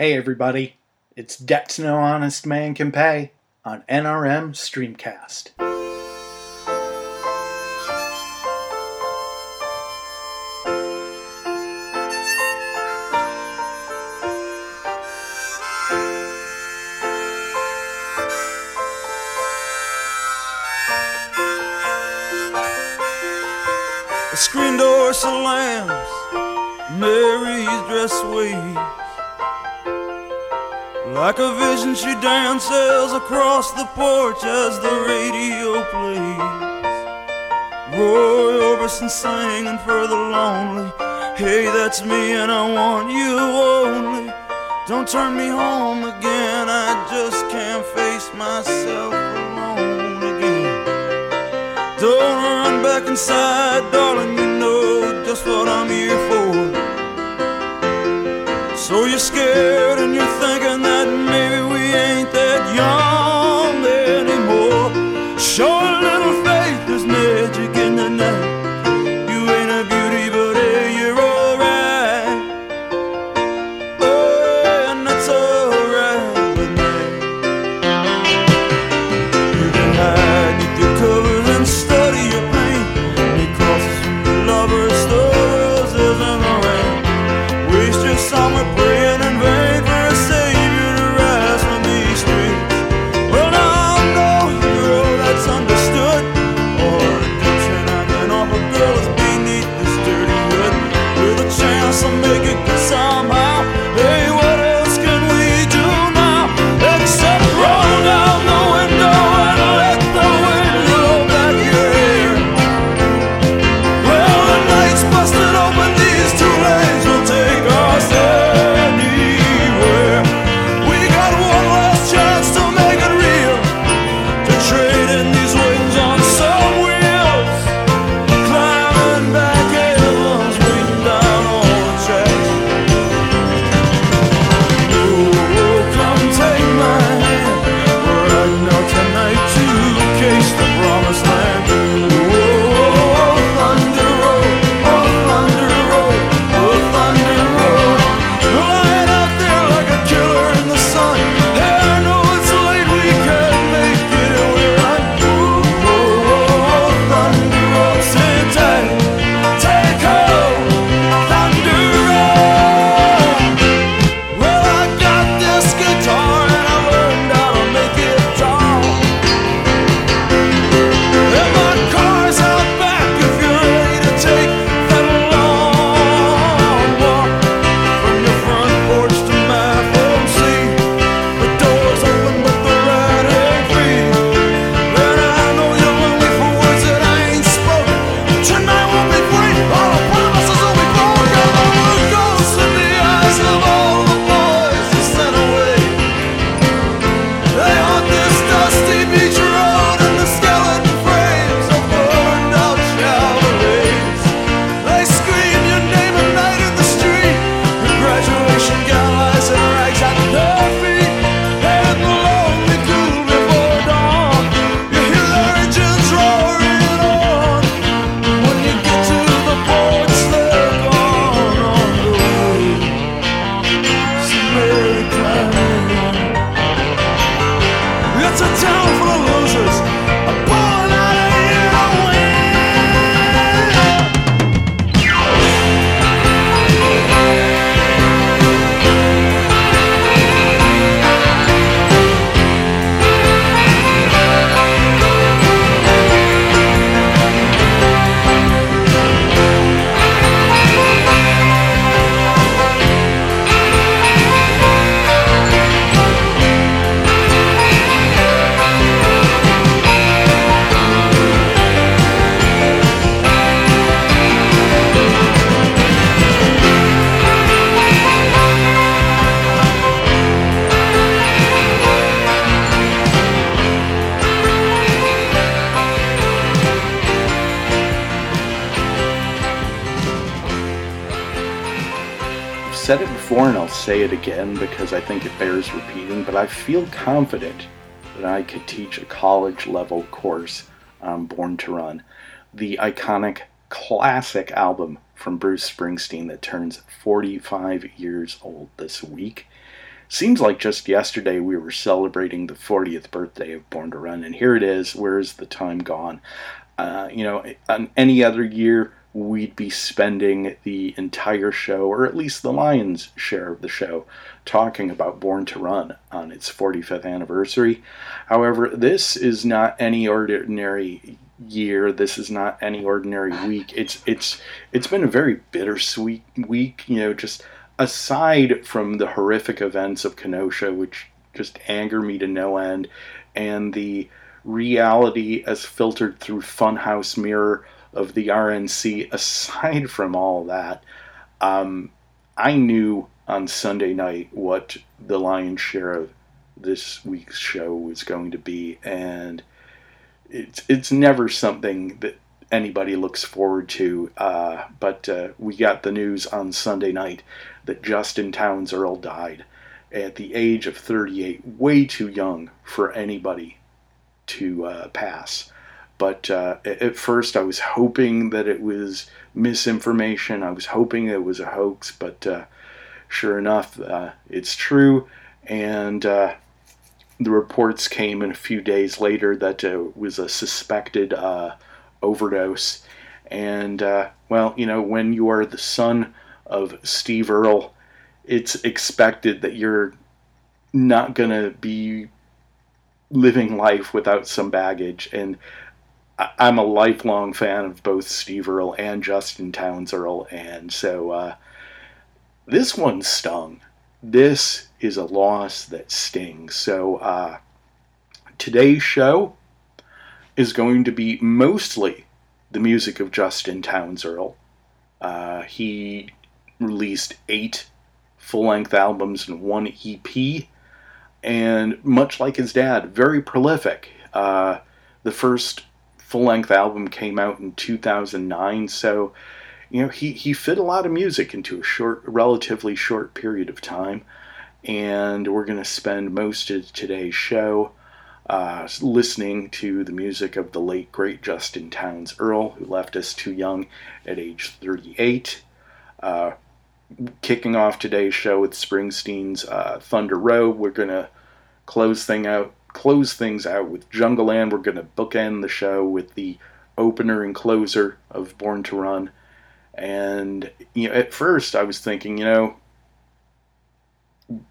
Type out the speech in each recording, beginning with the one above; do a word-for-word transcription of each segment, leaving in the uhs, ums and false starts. Hey everybody, it's Debts No Honest Man Can Pay on N R M Streamcast. The screen door slams, Mary's dress waves. Like a vision she dances across the porch as the radio plays Roy Orbison singing for the lonely. Hey, that's me and I want you only. Don't turn me home again, I just can't face myself alone again. Don't run back inside, darling, you know just what I'm here for. So you're scared and you're thinking that maybe we ain't that young anymore. Show a little faith, there's magic in the night. You ain't a beauty, but hey, you're alright. Oh, and that's alright with me. You can hide with your covers and study your pain. Because the lovers, the roses and the rain. Waste your summer praying in vain. And make it good somehow. Hey, what else can we do now? Except roll down the window and let the wind blow back your hair. Well, the night's busted open, these two legs will take us anywhere. We got one last chance to make it real, to trade in these wings on some wheels, climbing back heavens, waiting down on. I've said it before and I'll say it again because I think it bears repeating, but I feel confident that I could teach a college-level course on Born to Run, the iconic classic album from Bruce Springsteen that turns forty-five years old this week. Seems like just yesterday we were celebrating the fortieth birthday of Born to Run, and here it is. Where is the time gone? Uh, you know, on any other year, we'd be spending the entire show, or at least the lion's share of the show, talking about Born to Run on its forty-fifth anniversary. However, this is not any ordinary year. This is not any ordinary week. It's it's it's been a very bittersweet week, you know, just aside from the horrific events of Kenosha, which just anger me to no end, and the reality as filtered through Funhouse Mirror of the R N C, aside from all that, um, I knew on Sunday night what the lion's share of this week's show was going to be, and it's it's never something that anybody looks forward to, uh, but uh, we got the news on Sunday night that Justin Townes Earl died at the age of thirty-eight, way too young for anybody to uh, pass. But uh, at first I was hoping that it was misinformation. I was hoping it was a hoax, but uh, sure enough, uh, it's true. And uh, the reports came in a few days later that uh, it was a suspected uh, overdose. And, uh, well, you know, when you are the son of Steve Earle, it's expected that you're not going to be living life without some baggage. And I'm a lifelong fan of both Steve Earle and Justin Townes Earl, and so uh, this one stung. This is a loss that stings. So uh, today's show is going to be mostly the music of Justin Townes Earl. Uh, he released eight full-length albums and one E P, and much like his dad, very prolific. Uh, the first full-length album came out in two thousand nine, so you know he he fit a lot of music into a short, relatively short period of time, and we're going to spend most of today's show uh, listening to the music of the late great Justin Townes Earl, who left us too young at age thirty-eight. Uh, kicking off today's show with Springsteen's uh, Thunder Road, we're going to close thing out. Close things out with Jungleland. We're going to bookend the show with the opener and closer of Born to Run. And you know, at first I was thinking, you know, you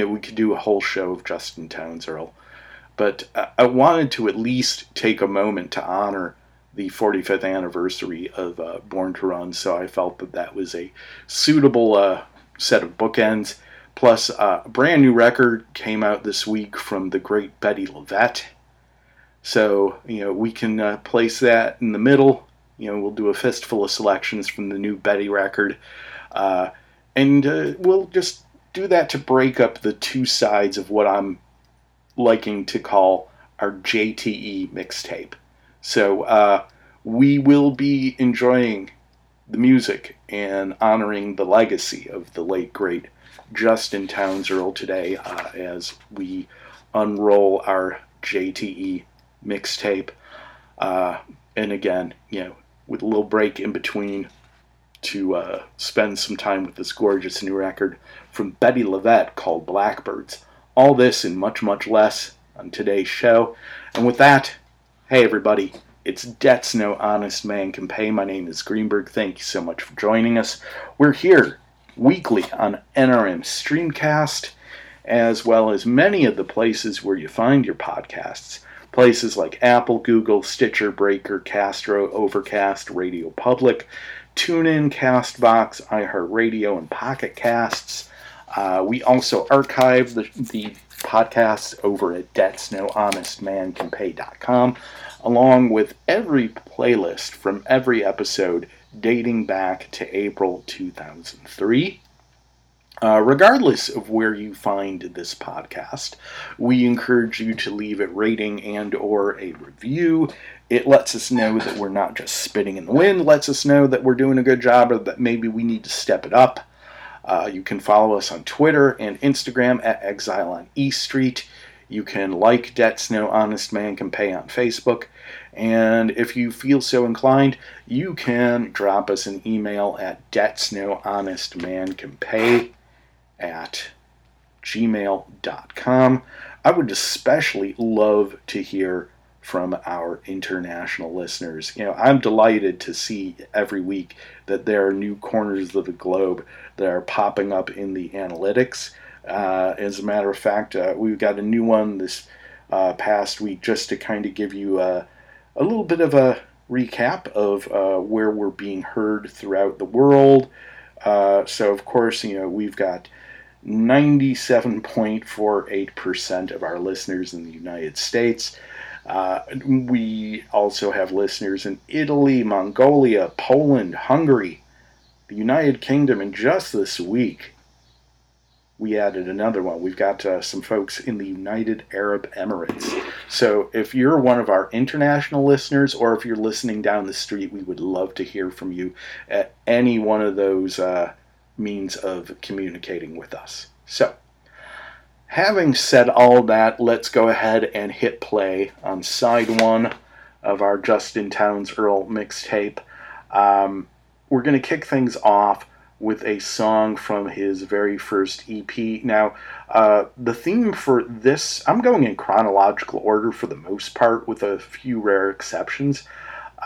know, we could do a whole show of Justin Townes Earl, but I, I wanted to at least take a moment to honor the forty-fifth anniversary of uh, Born to Run. So I felt that that was a suitable uh, set of bookends. Plus, uh, a brand new record came out this week from the great Betty Levette. So, you know, we can uh, place that in the middle. You know, we'll do a fistful of selections from the new Betty record. Uh, and uh, we'll just do that to break up the two sides of what I'm liking to call our J T E mixtape. So, uh, we will be enjoying the music and honoring the legacy of the late, great Justin Townes Earl today uh, as we unroll our J T E mixtape. Uh, and again, you know, with a little break in between to uh, spend some time with this gorgeous new record from Betty Levette called Blackbirds. All this and much, much less on today's show. And with that, hey everybody, it's Debt's No Honest Man Can Pay. My name is Greenberg. Thank you so much for joining us. We're here weekly on N R M Streamcast, as well as many of the places where you find your podcasts. Places like Apple, Google, Stitcher, Breaker, Castro, Overcast, Radio Public, TuneIn, CastBox, iHeartRadio, and Pocket Casts. Uh, we also archive the, the podcasts over at debts no honest man can pay dot com, along with every playlist from every episode dating back to April two thousand three. Uh, regardless of where you find this podcast, we encourage you to leave a rating and or a review. It lets us know that we're not just spitting in the wind, lets us know that we're doing a good job or that maybe we need to step it up. Uh, you can follow us on Twitter and Instagram at Exile on E Street. You can like Debt's No Honest Man Can Pay on Facebook. And if you feel so inclined, you can drop us an email at debtsnohonestmancanpay at gmail dot com. I would especially love to hear from our international listeners. You know, I'm delighted to see every week that there are new corners of the globe that are popping up in the analytics. Uh, as a matter of fact, uh, we've got a new one this uh, past week just to kind of give you a, a little bit of a recap of uh, where we're being heard throughout the world. Uh, so, of course, you know, we've got ninety-seven point four eight percent of our listeners in the United States. Uh, we also have listeners in Italy, Mongolia, Poland, Hungary, the United Kingdom, and just this week we added another one. We've got uh, some folks in the United Arab Emirates. So if you're one of our international listeners, or if you're listening down the street, we would love to hear from you at any one of those uh, means of communicating with us. So, having said all that, let's go ahead and hit play on side one of our Justin Townes Earl mixtape. Um, we're going to kick things off with a song from his very first E P. Now, uh, the theme for this, I'm going in chronological order for the most part, with a few rare exceptions,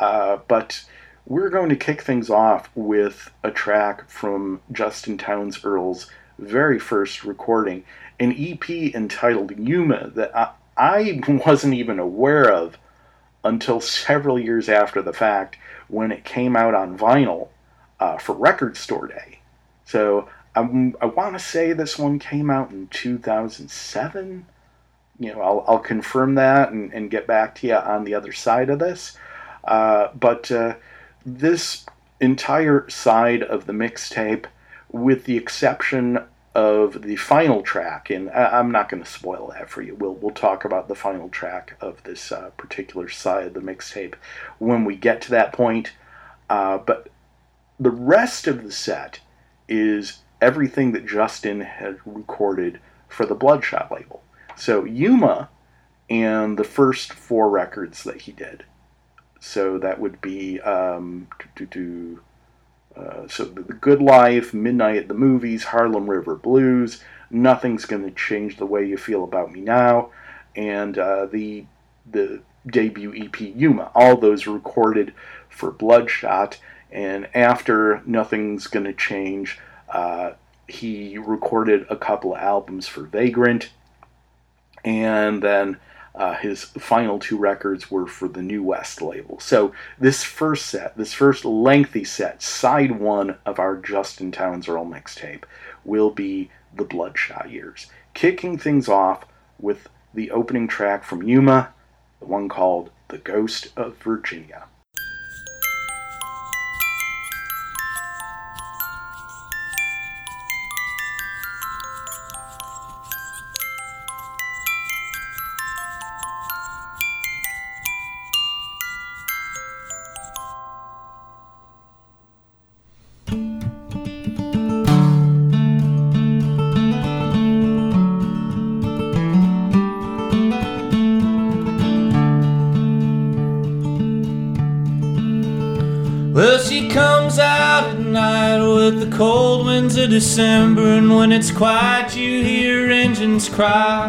uh, but we're going to kick things off with a track from Justin Townes Earl's very first recording, an E P entitled Yuma that I, I wasn't even aware of until several years after the fact when it came out on vinyl uh, for Record Store Day. So I'm, I want to say this one came out in two thousand seven. You know, I'll, I'll confirm that and, and get back to you on the other side of this. Uh, but uh, this entire side of the mixtape, with the exception of the final track, and I'm not going to spoil that for you. We'll we'll talk about the final track of this uh, particular side of the mixtape when we get to that point. Uh, but the rest of the set is everything that Justin had recorded for the Bloodshot label. So Yuma and the first four records that he did. So that would be um, do, do, do, Uh, so The Good Life, Midnight at the Movies, Harlem River Blues, Nothing's Gonna Change the Way You Feel About Me Now, and uh, the the debut E P Yuma. All those recorded for Bloodshot, and after Nothing's Gonna Change, uh, he recorded a couple of albums for Vagrant, and then Uh, his final two records were for the New West label. So this first set, this first lengthy set, side one of our Justin Townes Earl mixtape, will be the Bloodshot years. Kicking things off with the opening track from Yuma, the one called The Ghost of Virginia. Of December, and when it's quiet you hear engines cry.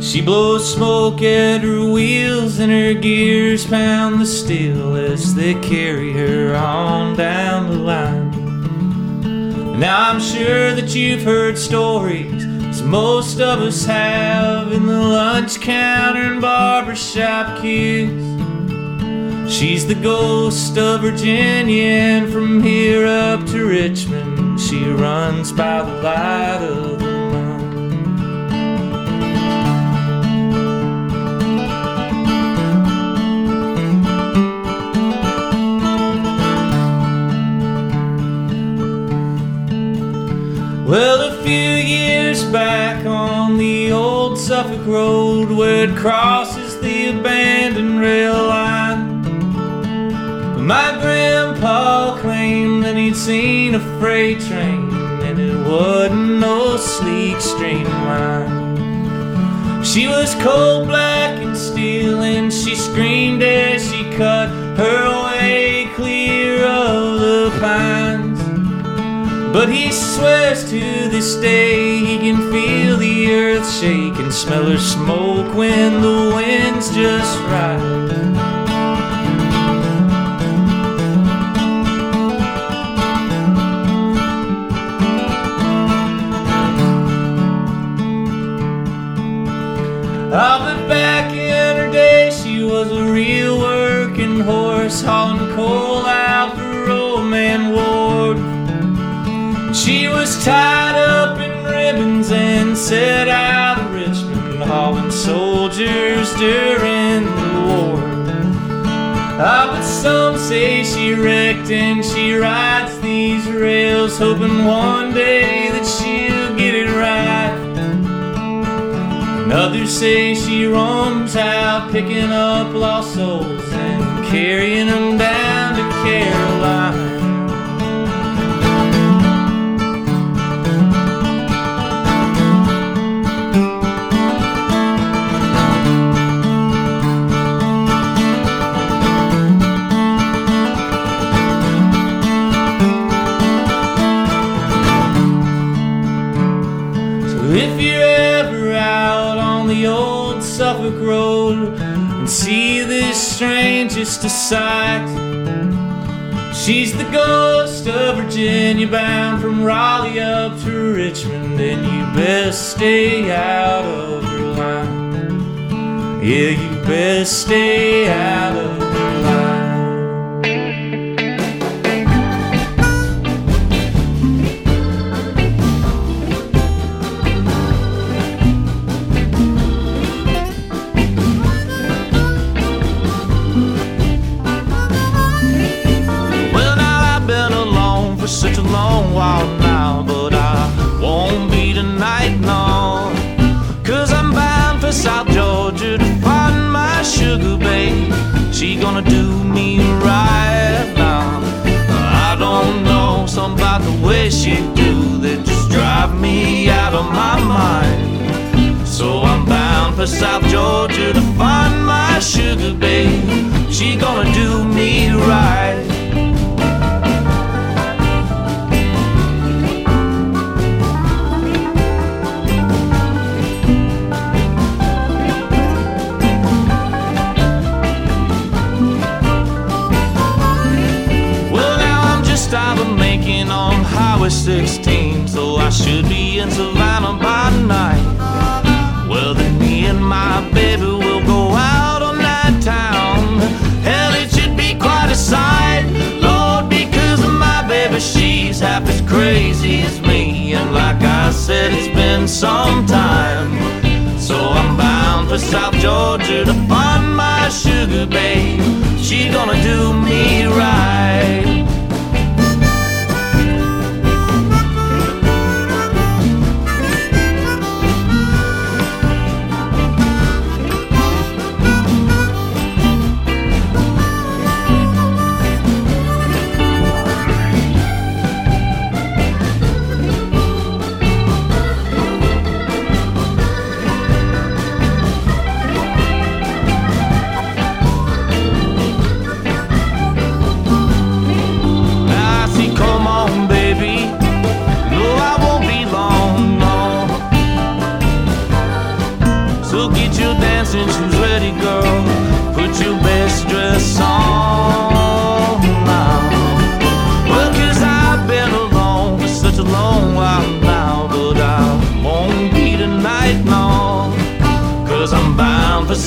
She blows smoke at her wheels and her gears pound the steel as they carry her on down the line. Now I'm sure that you've heard stories, as most of us have, in the lunch counter and barbershop queues. She's the ghost of Virginia, and from here up to Richmond, she runs by the light of the moon. Well, a few years back on the old Suffolk Road, where it crosses the abandoned rail line, my grandpa claimed that he'd seen a freight train, and it wasn't no sleek streamline. She was coal black and steel, and she screamed as she cut her way clear of the pines. But he swears to this day can feel the earth shake and smell her smoke when the wind's just right. I'll bet back in her day she was a real working horse, hauling coal out for old man Ward. She was tied up in ribbons and set out of Richmond, hauling soldiers during the war. Ah, but some say she wrecked and she rides these rails, hoping one day that she'll get it right. Others say she roams out picking up lost souls and carrying them down to Caroline. Suffolk Road and see this strangest of sight. She's the ghost of Virginia, bound from Raleigh up to Richmond, and you best stay out of her line. Yeah, you best stay out of her line. Such a long while now, but I won't be tonight, no, 'cause I'm bound for South Georgia to find my sugar babe. She gonna do me right now. I don't know something about the way she do that just drive me out of my mind. So I'm bound for South Georgia to find my sugar babe. She gonna do me right. On Highway sixteen, so I should be in Savannah by night. Well, then me and my baby will go out on that town. Hell, it should be quite a sight, Lord, because of my baby, she's half as crazy as me. And like I said, it's been some time, so I'm bound for South Georgia to find my sugar babe. She gonna do me right.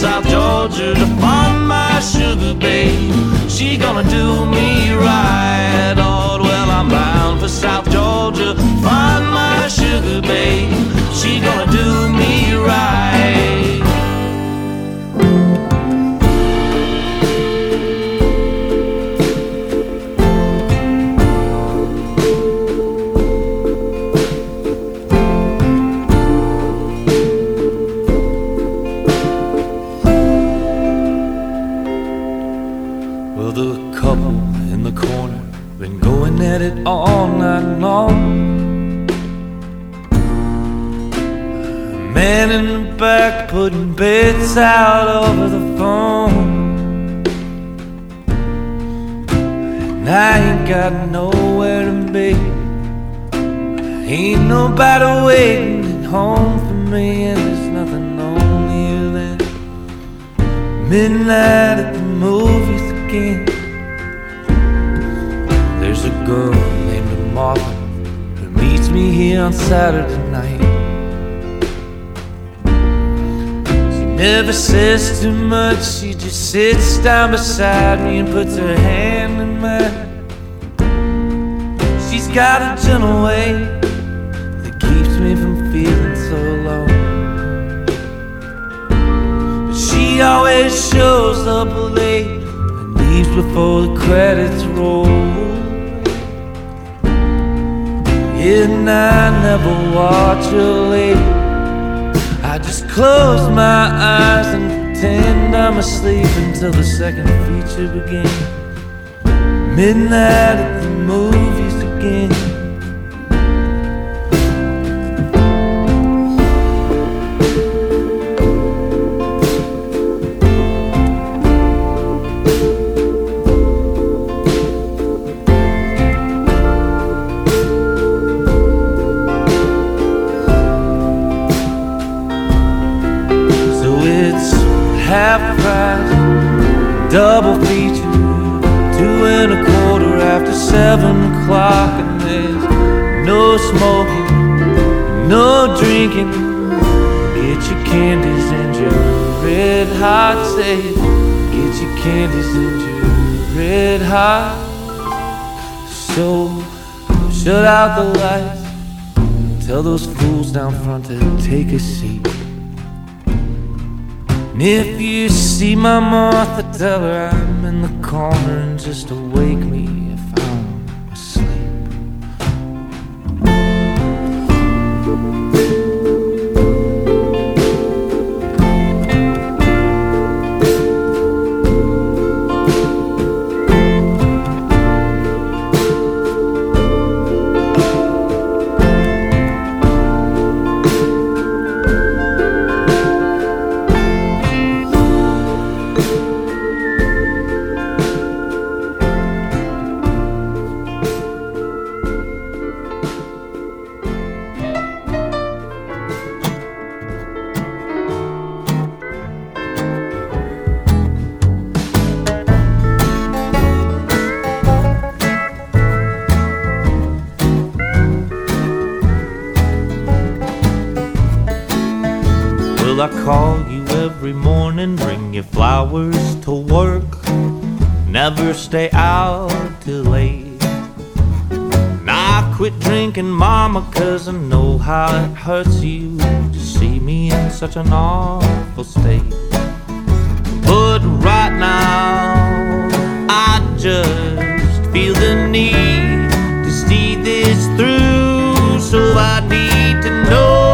South Georgia to find my sugar babe. She gonna do me right. Oh, well, I'm bound for South Georgia. Find my sugar babe. She gonna do me right. It all night long, a man in the back putting bits out over the phone, and I ain't got nowhere to be. Ain't nobody waiting at home. midnight at the movies again. There's a girl named Martha who meets me here on Saturday night. She never says too much, she just sits down beside me and puts her hand in mine. She's got a gentle way that keeps me from feeling so alone. She always shows up late and leaves before the credits roll. And I never watch her late. I just close my eyes and pretend I'm asleep until the second feature begins. Midnight at the movies again. Half price, double feature, two and a quarter after seven o'clock, and there's no smoking, no drinking. Get your candies and your red hot safe. Get your candies and your red hot. So shut out the lights, tell those fools down front to take a seat. And if you see my Martha, tell her I'm in the corner and just to wake me if I'm asleep. I call you every morning, bring you flowers to work, never stay out too late. And I quit drinking, mama, cause I know how it hurts you to see me in such an awful state. But right now, I just feel the need to see this through, so I need to know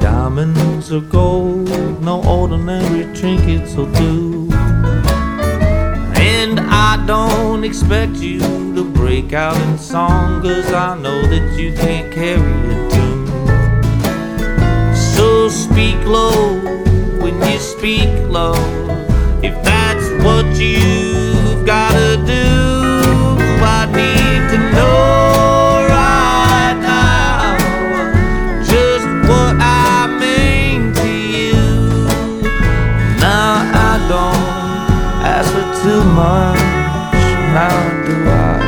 diamonds or gold, no ordinary trinkets will do. And I don't expect you to break out in song, cause I know that you can't carry a tune. So speak low when you speak low, if that's what you've gotta do. I need to know too much, now do I?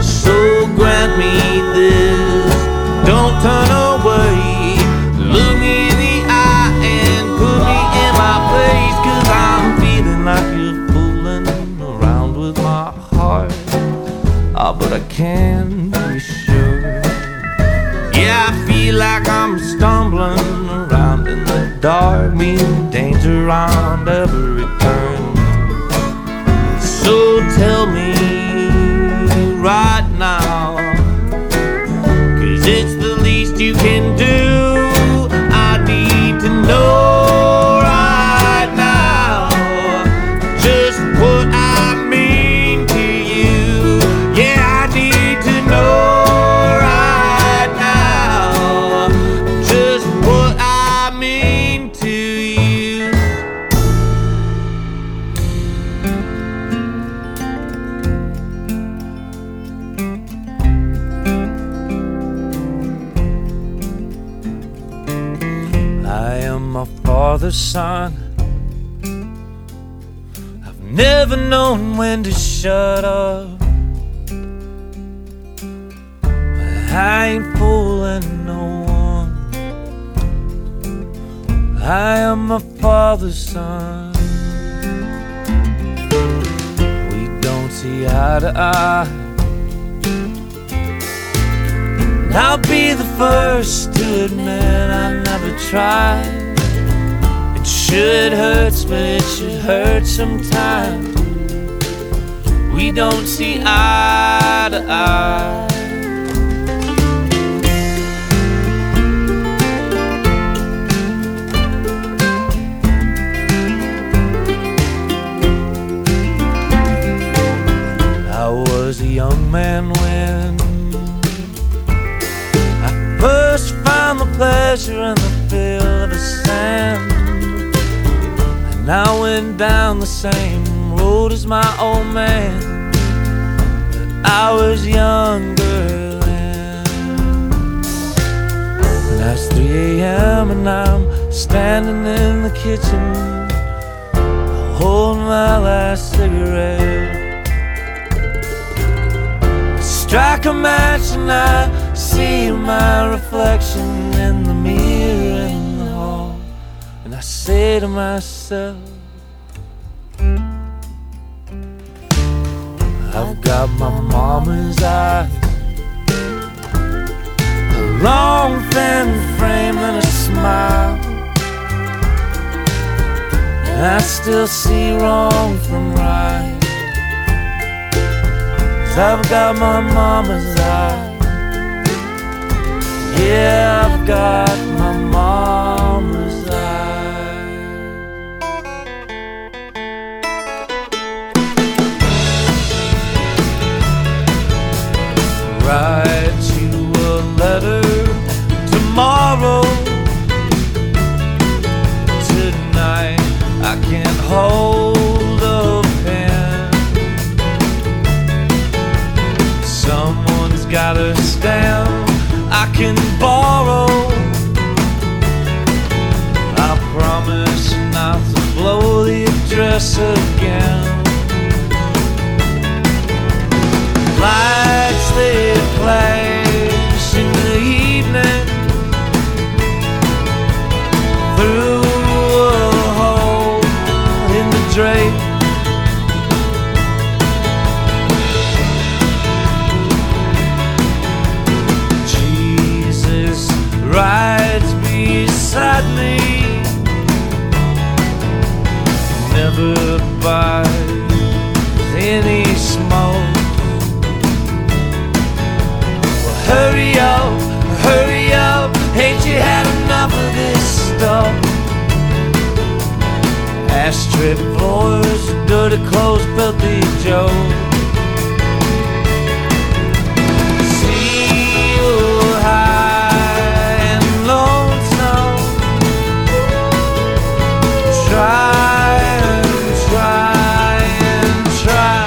So grant me this, don't turn away, look me in the eye and put me in my place, cause I'm feeling like you're fooling around with my heart. Ah, oh, but I can't be sure. Yeah, I feel like I'm stumbling around in the dark, me danger on every turn. So tell me right now, cause it's the least you can do. I need to know right now, I am my father's son. I've never known when to shut up, but I ain't fooling no one. I am my father's son. We don't see eye to eye, and I'll be the first to admit I never tried. It should hurt, but it should hurt sometimes. We don't see eye to eye. I was a young man when first found the pleasure in the feel of the sand, and I went down the same road as my old man, but I was younger then. And it's three a.m. and I'm standing in the kitchen, I hold my last cigarette, I strike a match and I see my reflection in the mirror in the hall, and I say to myself, I've got my mama's eyes, a long thin frame and a smile, and I still see wrong from right, 'cause I've got my mama's eyes. Yeah, I've got my mama's eyes. Write you a letter tomorrow. Tonight I can't hold a pen. Someone's got a stamp I can borrow. I promise not to blow the address again. Lights they flash in the evening through a hole in the drape. Rides beside me, never buys any smoke. Well, hurry up, hurry up, ain't you had enough of this stuff? Ashtray floors, dirty clothes, filthy joke. Try and try and try.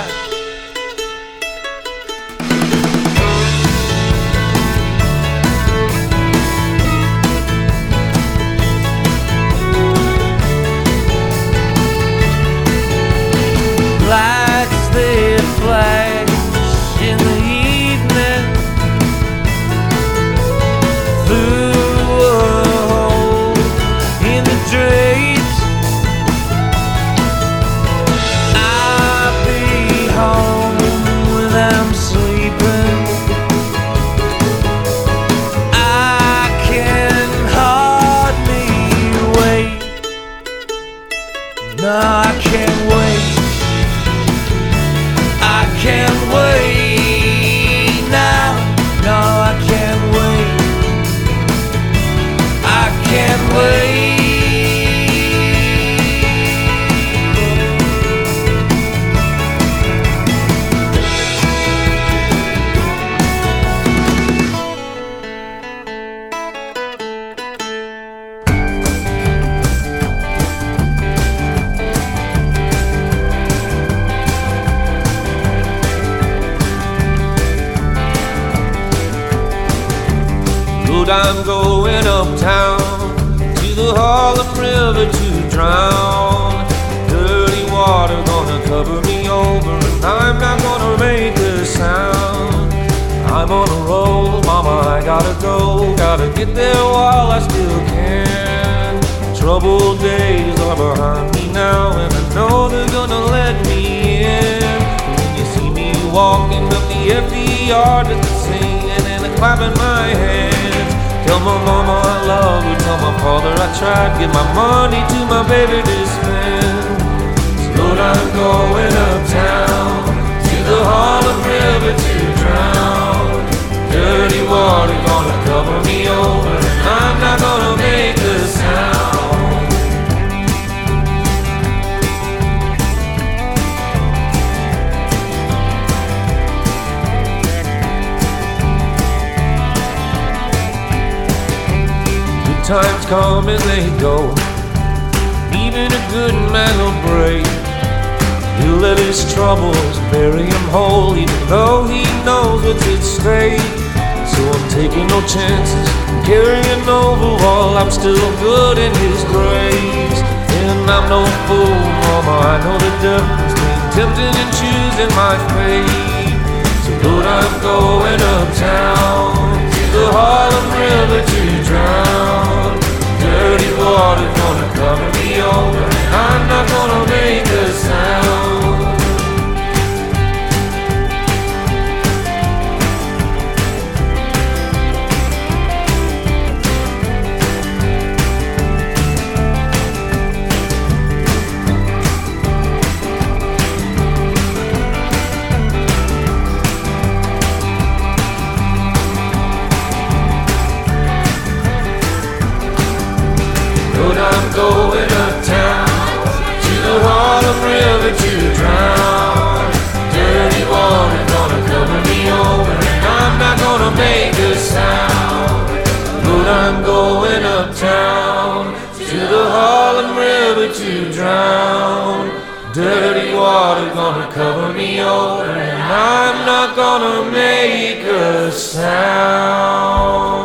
Lights they flash in the evening through a hole in the drain. I can't wait, I can't wait now. No, I can't wait, I can't I'm going uptown to the the Harlem River to drown. Dirty water gonna cover me over, and I'm not gonna make a sound. I'm on a roll, mama, I gotta go. Gotta get there while I still can. Troubled days are behind me now, and I know they're gonna let me in. When you see me walking up the empty yard with the singing and the clapping my hands, tell my mama I love her, tell my father I tried, give my money to my baby to spend. So I'm going uptown to the Harlem River to drown. Dirty water gonna cover me over, and I'm not gonna make a sound. Times come and they go, even a good man will break. He'll let his troubles bury him whole, even though he knows what's at stake. So I'm taking no chances, carrying over while I'm still good in his grace. And I'm no fool, mama, I know the difference between tempting and choosing my fate. So Lord, I'm going uptown to the Harlem River to drown. Dirty water gonna cover me over, and I'm not gonna make a sound. Going uptown to the Harlem River to drown. Dirty water gonna cover me over, and I'm not gonna make a sound. But I'm going uptown to the Harlem River to drown. Dirty water gonna cover me over, and I'm not gonna make a sound.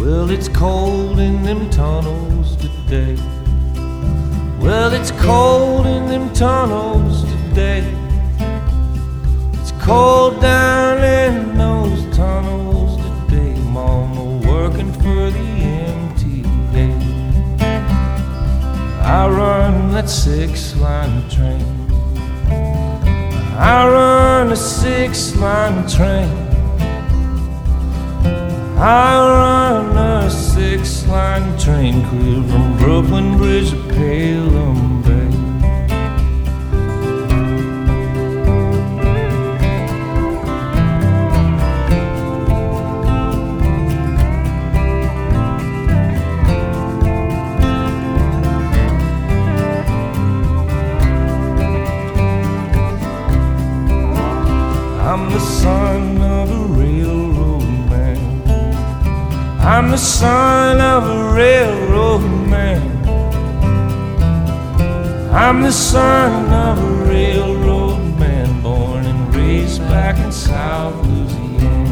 Well, it's cold in them tunnels today. Well, it's cold in them tunnels today. It's cold down in those tunnels today. Mama working for the M T A. I run that six-line train. I run a six-line train. I run a six-line train clear from Brooklyn Bridge to Pelham Bay. I'm the son of a I'm the son of a railroad man. I'm the son of a railroad man, born and raised back in South Louisiana.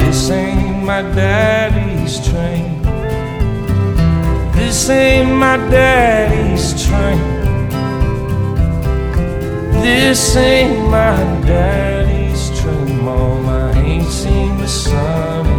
This ain't my daddy's train. This ain't my daddy's train. This ain't my daddy's train, Mom. I ain't seen the sun in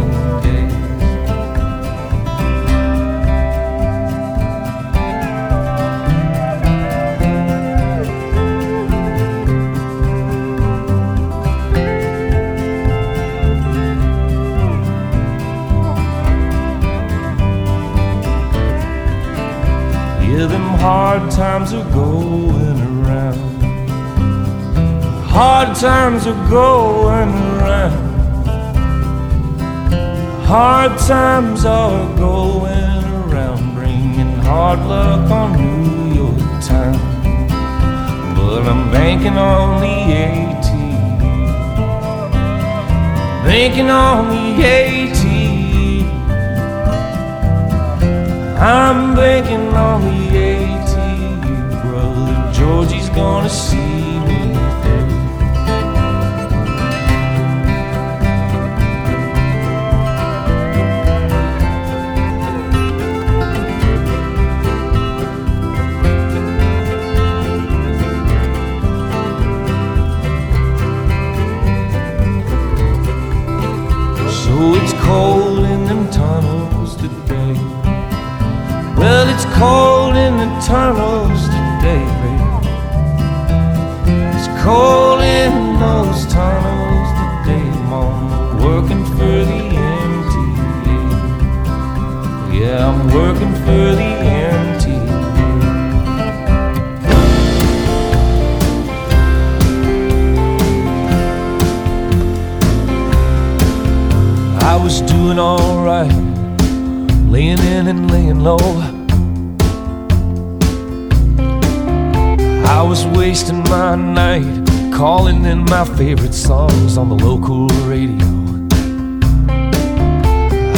hard times are going around. Hard times are going around. Hard times are going around. hard luck on New York time, but I'm banking on the AT, banking on the AT, I'm banking on the AT. Brother Georgie's gonna see me today. Cold in them tunnels today. Well, it's cold in the tunnels today, baby. It's cold in those tunnels today. I'm on working for the M T A. Yeah, I'm working for the M T A. I was doing alright, laying in and laying low. I was wasting my night, calling in my favorite songs on the local radio.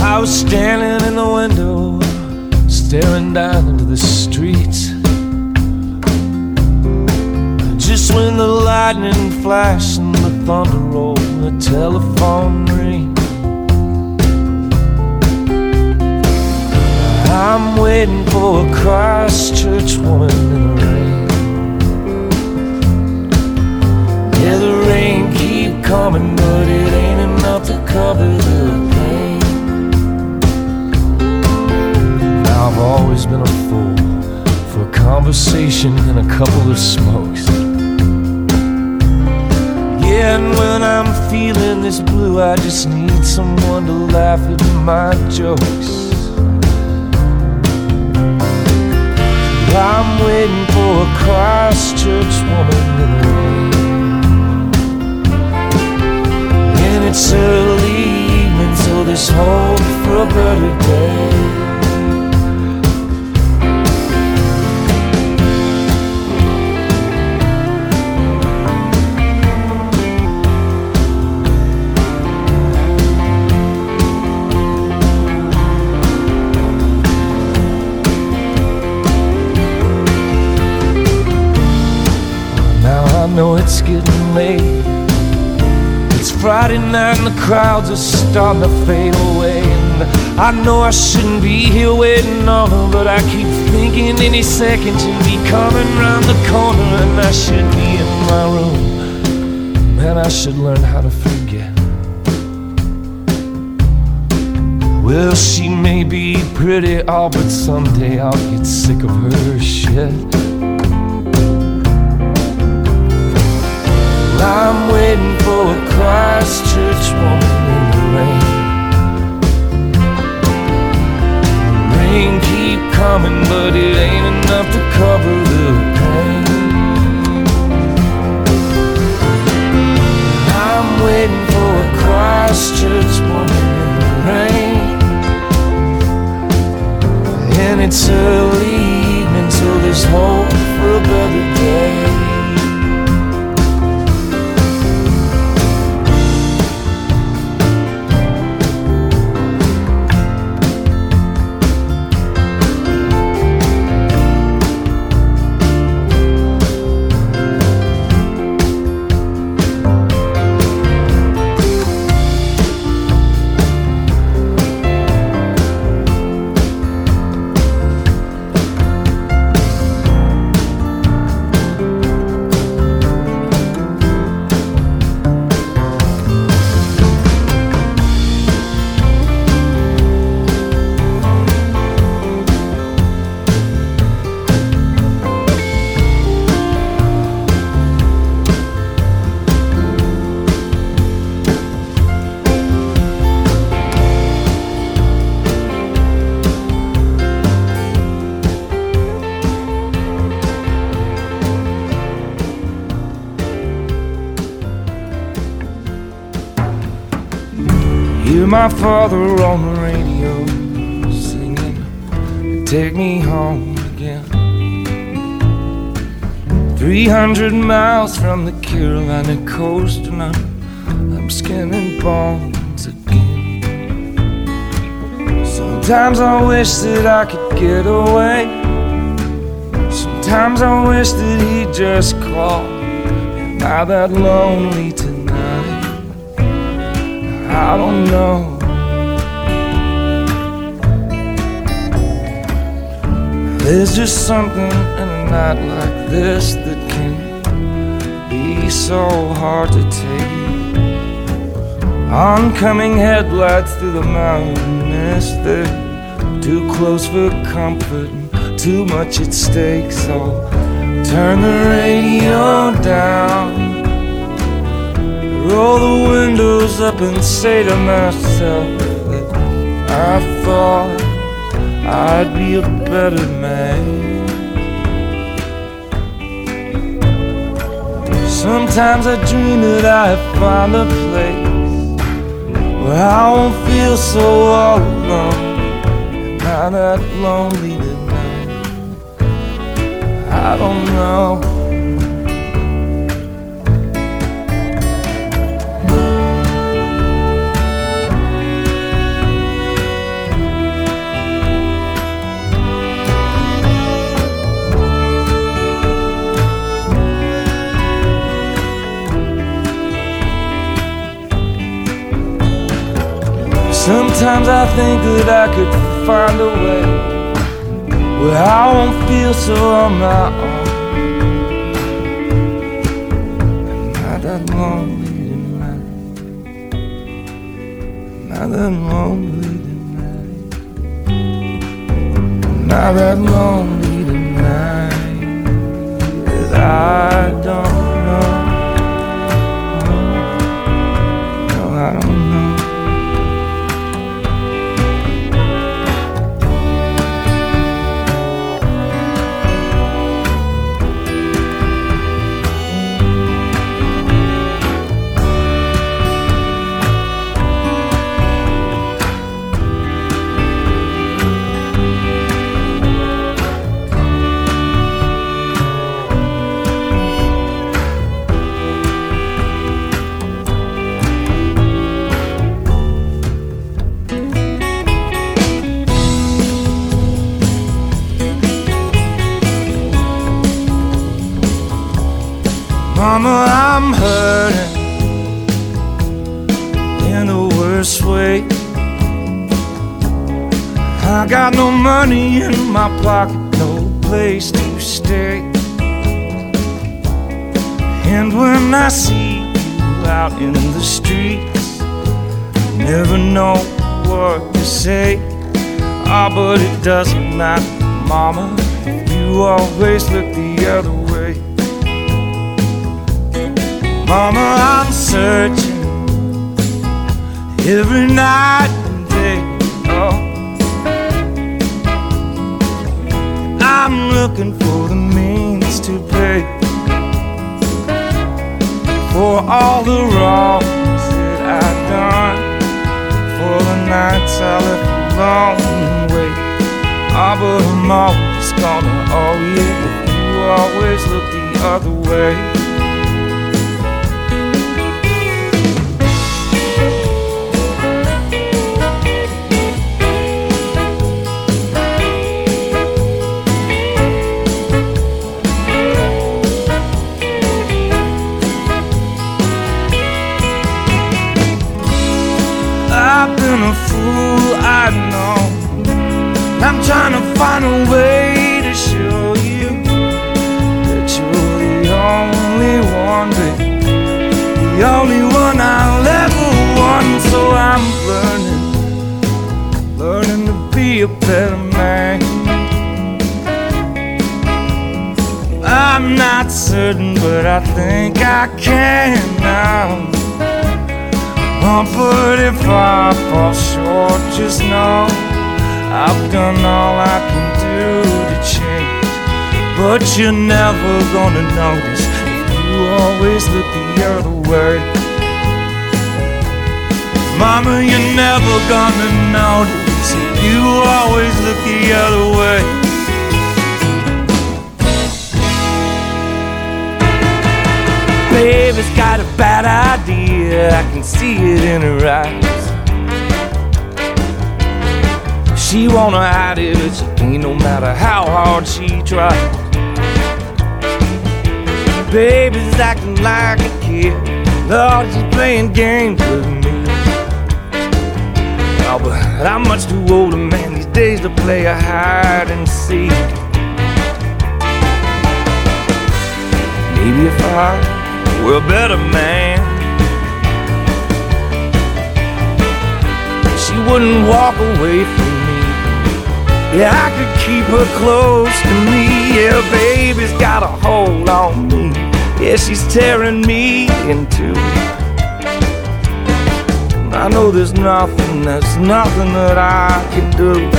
I was standing in the window, staring down into the streets. Just when the lightning flashed and the thunder rolled and the telephone rang, I'm waiting for a Christchurch woman in the rain. Yeah, the rain keep coming, but it ain't enough to cover the pain. Now I've always been a fool for a conversation and a couple of smokes. Yeah, and when I'm feeling this blue, I just need someone to laugh at my jokes. I'm waiting for a Christchurch woman in the rain. And it's early evening, so there's hope for a better day. No, it's getting late. It's Friday night and the crowds are starting to fade away. And I know I shouldn't be here waiting on her, but I keep thinking any second she'll be coming round the corner, and I should be in my room. Man, I should learn how to forget. Well, she may be pretty, all, but someday I'll get sick of her shit. I'm waiting for a Christchurch woman in the rain. The rain keep coming, but it ain't enough to cover the pain. I'm waiting for a Christchurch woman in the rain. And it's early evening, so there's hope for a better day. My father on the radio singing, "Take me home." again. Three hundred miles from the Carolina coast, and I'm, I'm skinning bones again. Sometimes I wish that I could get away. Sometimes I wish that he'd just call. Am I that lonely tonight? I don't know. There's just something in a night like this that can be so hard to take. Oncoming headlights through the mountain mist, they're too close for comfort, too much at stake. So turn the radio down, roll the windows up, and say to myself that I thought I'd be a better man. Sometimes I dream that I have found a place where I won't feel so all alone. Am I that lonely tonight? I don't know. Sometimes I think that I could find a way where I won't feel so on my own. I'm not that lonely tonight. I'm not that lonely tonight. I'm not that lonely tonight. That I don't know. No, I don't know. Mama, I'm hurting in the worst way. I got no money in my pocket, no place to stay. And when I see you out in the streets, I never know what to say. Ah, oh, but it doesn't matter, Mama, you always look the other way. Mama, I'm searching every night and day. Oh, I'm looking for the means to pay for all the wrongs that I've done, for the nights I left alone and wait. Oh, but I'm always gonna owe you. You always look the other way. I know I'm trying to find a way to show you that you're the only one, babe, the only one I'll ever want. So I'm learning, learning to be a better man. I'm not certain, but I think I can now. Oh, but if I fall short, just know I've done all I can do to change. But you're never gonna notice if you always look the other way. Mama, you're never gonna notice if you always look the other way. bad idea, I can see it in her eyes. She wanna hide it, but she can't, no matter how hard she tries. Baby's acting like a kid, Lord, she's playing games with me. Oh, but I'm much too old a man these days to play a hide and seek. Maybe if I we're a better man, she wouldn't walk away from me. Yeah, I could keep her close to me. Yeah, baby's got a hold on me. Yeah, she's tearing me in two. I know there's nothing, there's nothing that I can do.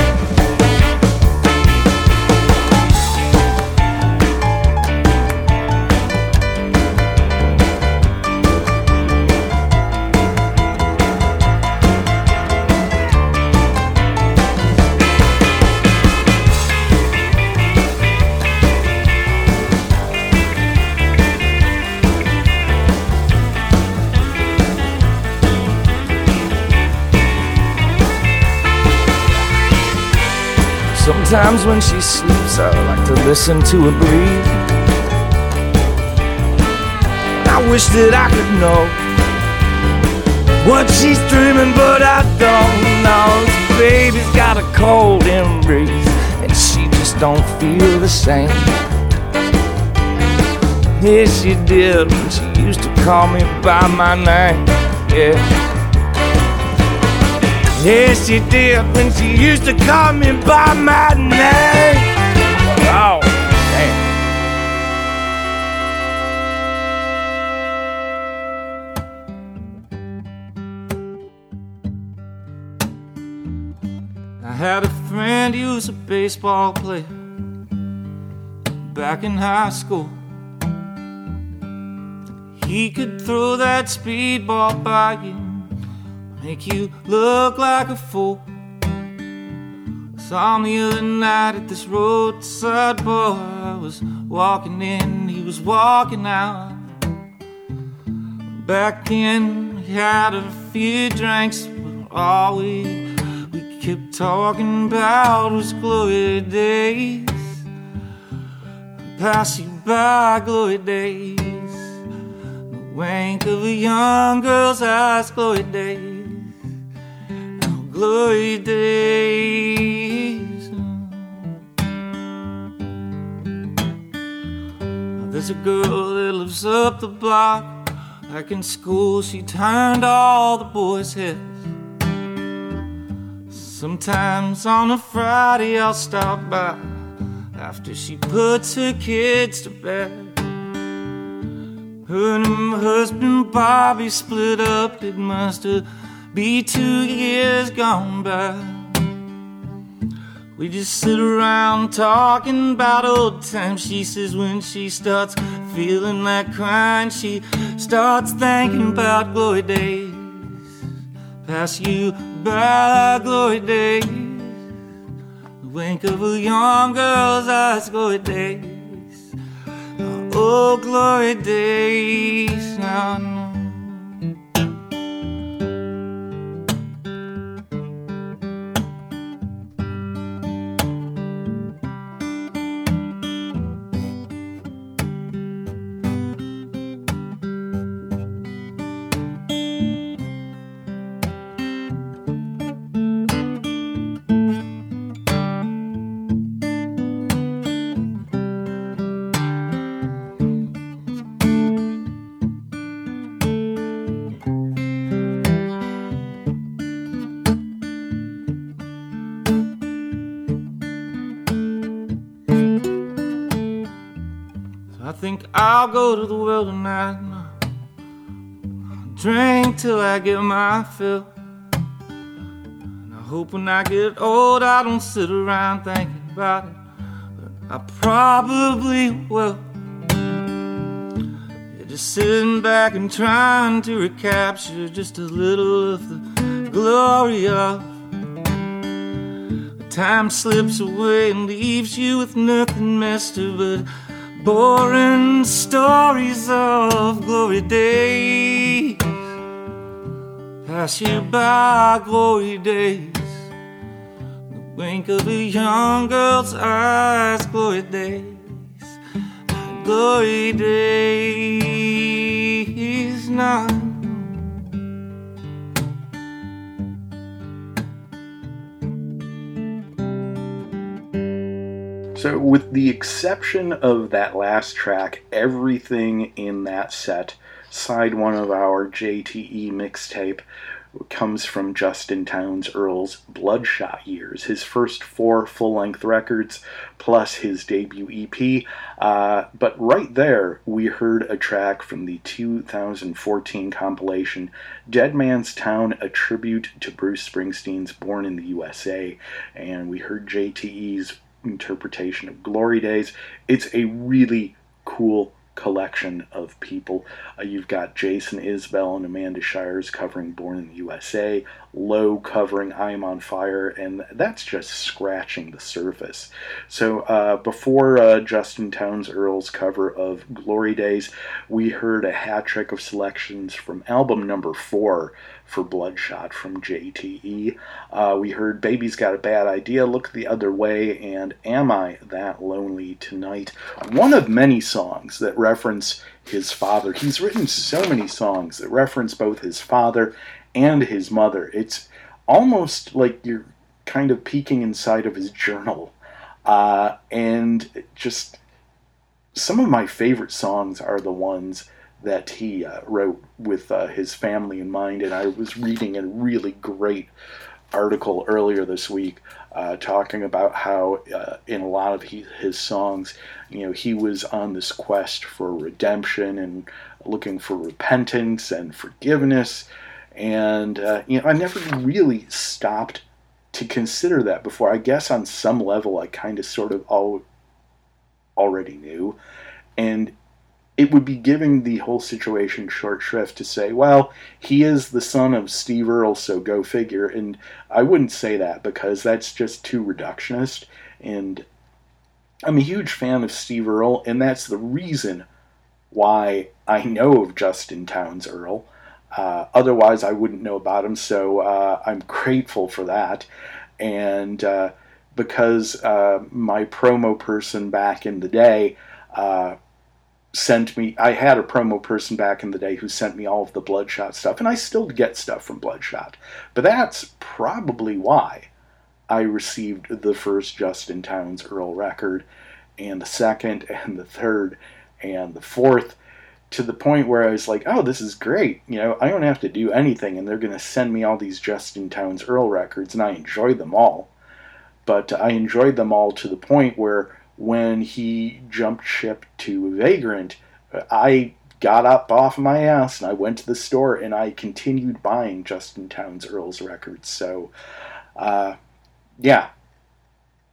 Sometimes when she sleeps, I like to listen to her breathe. I wish that I could know what she's dreaming, but I don't know. This baby's got a cold embrace, and she just don't feel the same. Yeah, she did when she used to call me by my name. Yeah. Yes, she did when she used to call me by my name. Oh, damn. I had a friend, he was a baseball player back in high school. He could throw that speedball by you, make you look like a fool. I saw him the other night at this roadside bar. I was walking in, he was walking out. Back then, we had a few drinks, but all we, we kept talking about was glory days. Pass you by, glory days. The wink of a young girl's eyes, glory days. Glory days. There's a girl that lives up the block. Back in school, she turned all the boys' heads. Sometimes on a Friday, I'll stop by after she puts her kids to bed. Her and her husband Bobby split up. It must have be two years gone by. We just sit around talking about old times. She says when she starts feeling like crying, she starts thinking about glory days. Pass you by, glory days. The wink of a young girl's eyes, glory days. Oh, glory days. No, no. I'll go to the well tonight, drink till I get my fill. And I hope when I get old I don't sit around thinking about it, but I probably will. Yeah, just sitting back and trying to recapture just a little of the glory of it. Time slips away and leaves you with nothing, mister, but boring stories of glory days, pass you by, glory days. The wink of a young girl's eyes, glory days, glory days now. So with the exception of that last track, everything in that set, side one of our J T E mixtape, comes from Justin Townes Earle's Bloodshot years, his first four full-length records, plus his debut E P. Uh, but right there, we heard a track from the two thousand fourteen compilation, Dead Man's Town, a tribute to Bruce Springsteen's Born in the U S A, and we heard J T E's interpretation of Glory Days. It's a really cool collection of people. Uh, you've got Jason Isbell and Amanda Shires covering Born in the U S A, Low covering I'm on Fire, and that's just scratching the surface. So uh, before uh, Justin Townes Earle's cover of Glory Days, we heard a hat trick of selections from album number four for Bloodshot from J T E. Uh, we heard Baby's Got a Bad Idea, Look the Other Way, and Am I That Lonely Tonight? One of many songs that reference his father. He's written so many songs that reference both his father and his mother. It's almost like you're kind of peeking inside of his journal. Uh, and just some of my favorite songs are the ones that he uh, wrote with uh, his family in mind. And I was reading a really great article earlier this week uh, talking about how uh, in a lot of he, his songs, you know, he was on this quest for redemption and looking for repentance and forgiveness. And, uh, you know, I never really stopped to consider that before. I guess on some level I kind of sort of all, already knew. And it would be giving the whole situation short shrift to say, well, he is the son of Steve Earle, so go figure. And I wouldn't say that because that's just too reductionist. And I'm a huge fan of Steve Earle, and that's the reason why I know of Justin Townes Earle. Uh, otherwise, I wouldn't know about him, so uh, I'm grateful for that. And uh, because uh, my promo person back in the day... Uh, sent me, I had a promo person back in the day who sent me all of the Bloodshot stuff, and I still get stuff from Bloodshot, but that's probably why I received the first Justin Townes Earle record, and the second, and the third, and the fourth, to the point where I was like, oh, this is great, you know, I don't have to do anything, and they're going to send me all these Justin Townes Earle records, and I enjoy them all, but I enjoyed them all to the point where when he jumped ship to Vagrant, I got up off my ass and I went to the store and I continued buying Justin Townes Earle's records. So, uh, yeah,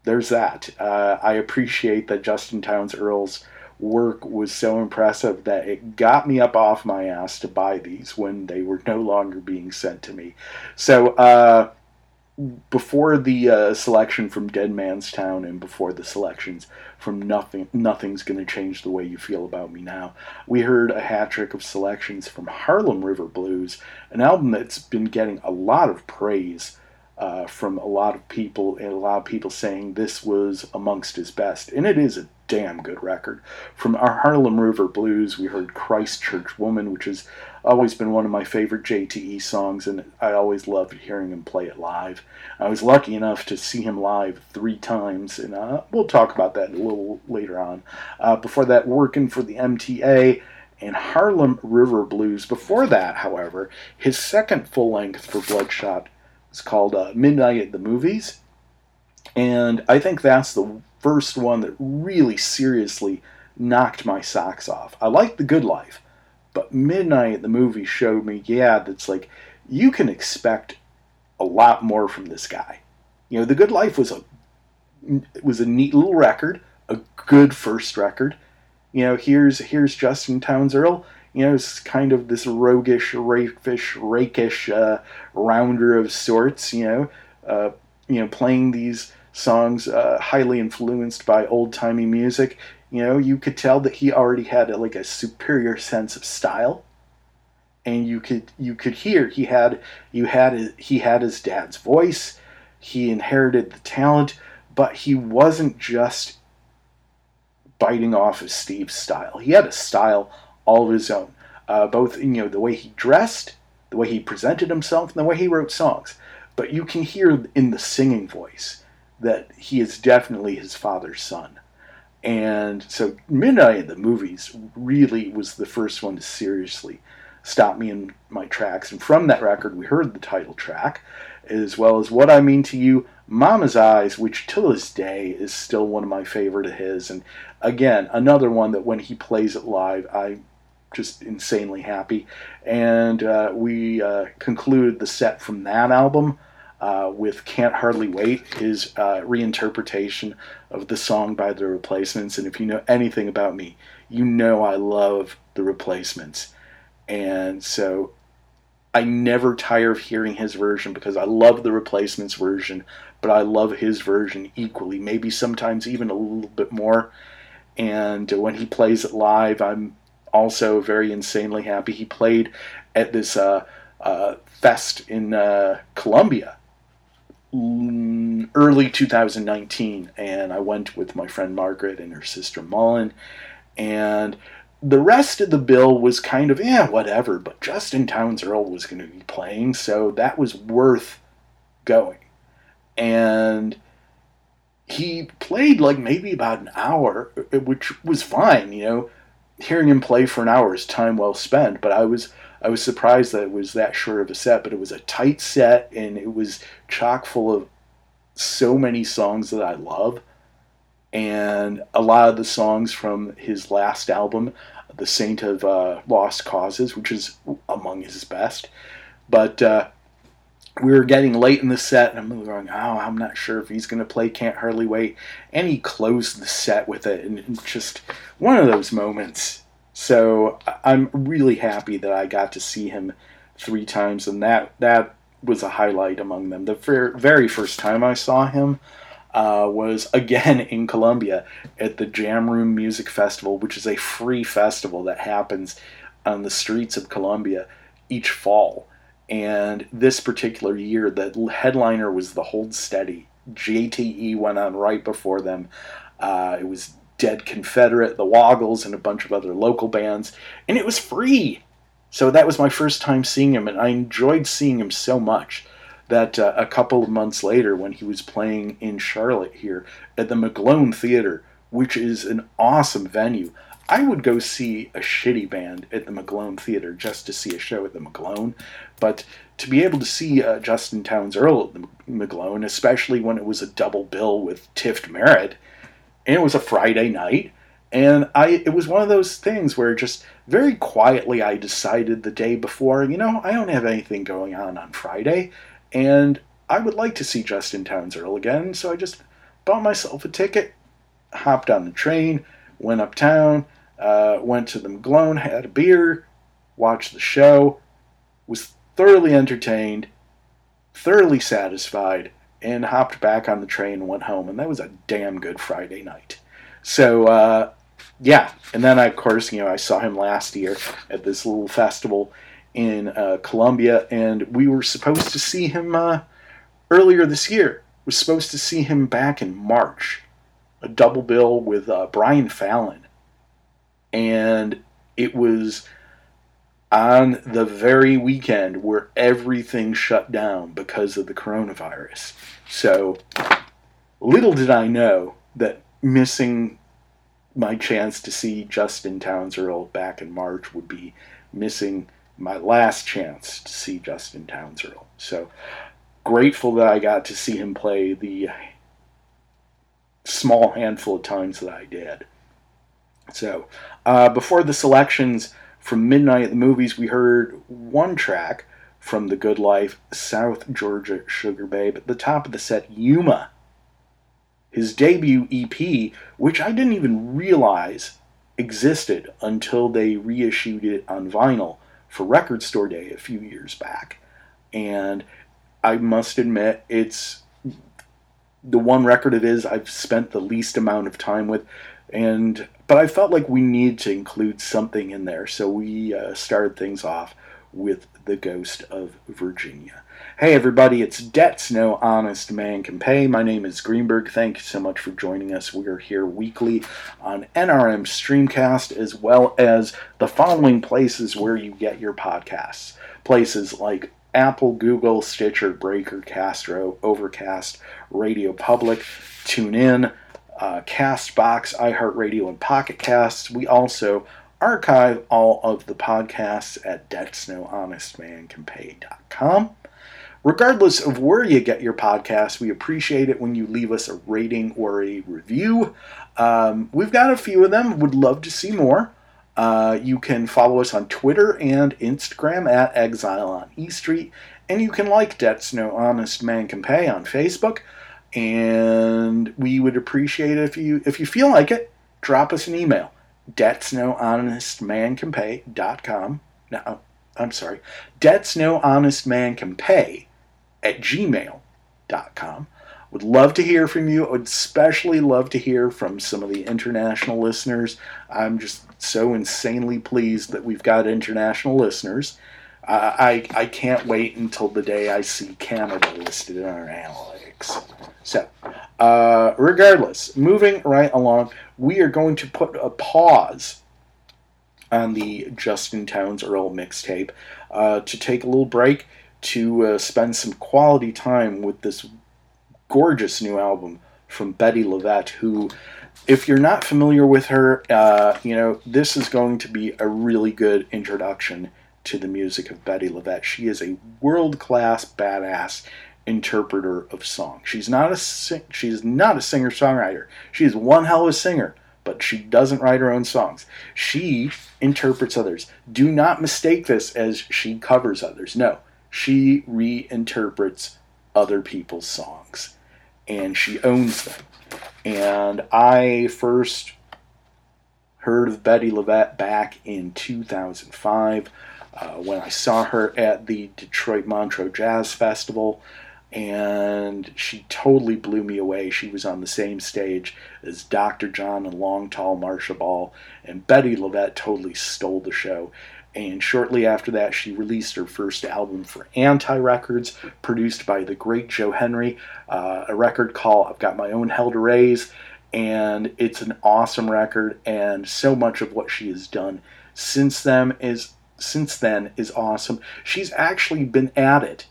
there's that. Uh, I appreciate that Justin Townes Earle's work was so impressive that it got me up off my ass to buy these when they were no longer being sent to me. So, uh... before the uh, selection from Dead Man's Town and before the selections from Nothing, Nothing's Gonna Change the Way You Feel About Me Now, we heard a hat trick of selections from Harlem River Blues, an album that's been getting a lot of praise uh, from a lot of people, and a lot of people saying this was amongst his best, and it is a damn good record. From our Harlem River Blues, we heard Christchurch Woman, which has always been one of my favorite J T E songs, and I always loved hearing him play it live. I was lucky enough to see him live three times, and uh, we'll talk about that a little later on. Uh, before that, Working for the M T A and Harlem River Blues. Before that, however, his second full-length for Bloodshot was called uh, Midnight at the Movies, and I think that's the first one that really seriously knocked my socks off. I liked The Good Life, but Midnight at the Movie showed me, yeah, that's like, you can expect a lot more from this guy. You know, The Good Life was a was a neat little record, a good first record. You know, here's here's Justin Townes Earle. You know, it's kind of this roguish, rakish, rakish uh, rounder of sorts. You know, uh, you know, playing these songs uh, highly influenced by old-timey music. You know, you could tell that he already had a, like a superior sense of style, and you could you could hear he had you had he had his dad's voice. He inherited the talent, but he wasn't just biting off of Steve's style. He had a style all of his own, uh, both you know the way he dressed, the way he presented himself, and the way he wrote songs. But you can hear in the singing voice that he is definitely his father's son. And so Midnight in the Movies really was the first one to seriously stop me in my tracks. And from that record, we heard the title track, as well as What I Mean to You, Mama's Eyes, which till this day is still one of my favorite of his. And again, another one that when he plays it live, I'm just insanely happy. And uh, we uh, concluded the set from that album Uh, with Can't Hardly Wait, his uh, reinterpretation of the song by The Replacements. And if you know anything about me, you know I love The Replacements. And so I never tire of hearing his version because I love The Replacements version, but I love his version equally, maybe sometimes even a little bit more. And when he plays it live, I'm also very insanely happy. He played at this uh, uh, fest in uh, Colombia, early two thousand nineteen, and I went with my friend Margaret and her sister Mullen, and the rest of the bill was kind of, yeah, whatever, but Justin Townes Earl was going to be playing, so that was worth going. And he played like maybe about an hour, which was fine, you know, hearing him play for an hour is time well spent, but I was I was surprised that it was that short of a set, but it was a tight set, and it was chock full of so many songs that I love. And a lot of the songs from his last album, The Saint of uh, Lost Causes, which is among his best. But uh, we were getting late in the set, and I'm going, oh, I'm not sure if he's going to play Can't Hardly Wait. And he closed the set with it, and it's just one of those moments. So I'm really happy that I got to see him three times, and that that was a highlight among them. The very first time I saw him uh, was, again, in Colombia at the Jam Room Music Festival, which is a free festival that happens on the streets of Colombia each fall. And this particular year, the headliner was the Hold Steady. J T E went on right before them. Uh, it was Dead Confederate, The Woggles, and a bunch of other local bands, and it was free. So that was my first time seeing him, and I enjoyed seeing him so much that uh, a couple of months later, when he was playing in Charlotte here at the McGlone Theater, which is an awesome venue, I would go see a shitty band at the McGlone Theater just to see a show at the McGlone, but to be able to see uh, Justin Townes Earl at the McGlone, especially when it was a double bill with Tift Merritt, and it was a Friday night, and I it was one of those things where just very quietly I decided the day before, you know, I don't have anything going on on Friday, and I would like to see Justin Townes Earl again, so I just bought myself a ticket, hopped on the train, went uptown, uh, went to the McGlone, had a beer, watched the show, was thoroughly entertained, thoroughly satisfied, and hopped back on the train and went home. And that was a damn good Friday night. So, uh, yeah. And then, I, of course, you know, I saw him last year at this little festival in uh, Colombia. And we were supposed to see him uh, earlier this year. We were supposed to see him back in March. A double bill with uh, Brian Fallon. And it was on the very weekend where everything shut down because of the coronavirus. So little did I know that missing my chance to see Justin Townes Earl back in March would be missing my last chance to see Justin Townes Earl. So grateful that I got to see him play the small handful of times that I did. So uh, before the selections, from Midnight at the Movies, we heard one track from The Good Life, South Georgia Sugar Babe. At the top of the set, Yuma, his debut E P, which I didn't even realize existed until they reissued it on vinyl for Record Store Day a few years back. And I must admit, it's the one record of his I've spent the least amount of time with. And but I felt like we needed to include something in there, so we uh, started things off with The Ghost of Virginia. Hey everybody, it's Debts No Honest Man Can Pay. My name is Greenberg. Thank you so much for joining us. We are here weekly on N R M Streamcast, as well as the following places where you get your podcasts. Places like Apple, Google, Stitcher, Breaker, Castro, Overcast, Radio Public, TuneIn, uh, CastBox, iHeartRadio, and Pocket Casts. We also archive all of the podcasts at debts no honest man can pay dot com. Regardless of where you get your podcast, we appreciate it when you leave us a rating or a review. Um, we've got a few of them. Would love to see more. Uh, you can follow us on Twitter and Instagram at Exile on E Street. And you can like Debts No Honest Man Can Pay on Facebook. And we would appreciate it if you, if you feel like it, drop us an email. debts no honest man can pay dot com. No, I'm sorry. debts no honest man can pay at gmail dot com. Would love to hear from you. Would especially love to hear from some of the international listeners. I'm just so insanely pleased that we've got international listeners. Uh, I, I can't wait until the day I see Canada listed in our analytics. So, uh, regardless, moving right along, we are going to put a pause on the Justin Townes Earl mixtape uh, to take a little break to uh, spend some quality time with this gorgeous new album from Betty Levette, who, if you're not familiar with her, uh, you know, this is going to be a really good introduction to the music of Betty Levette. She is a world-class badass interpreter of song. She's not a sing- she's not a singer-songwriter. She is one hell of a singer, but she doesn't write her own songs. She interprets others. Do not mistake this as she covers others. No, she reinterprets other people's songs, and she owns them. And I first heard of Betty Levette back in two thousand five uh, when I saw her at the Detroit Montreux Jazz Festival, and she totally blew me away. She was on the same stage as Doctor John and Long Tall Marsha Ball, and Betty Levette totally stole the show. And shortly after that, she released her first album for Anti Records, produced by the great Joe Henry, uh, a record called I've Got My Own Hell to Raise, and it's an awesome record, and so much of what she has done since then is, since then is awesome. She's actually been at it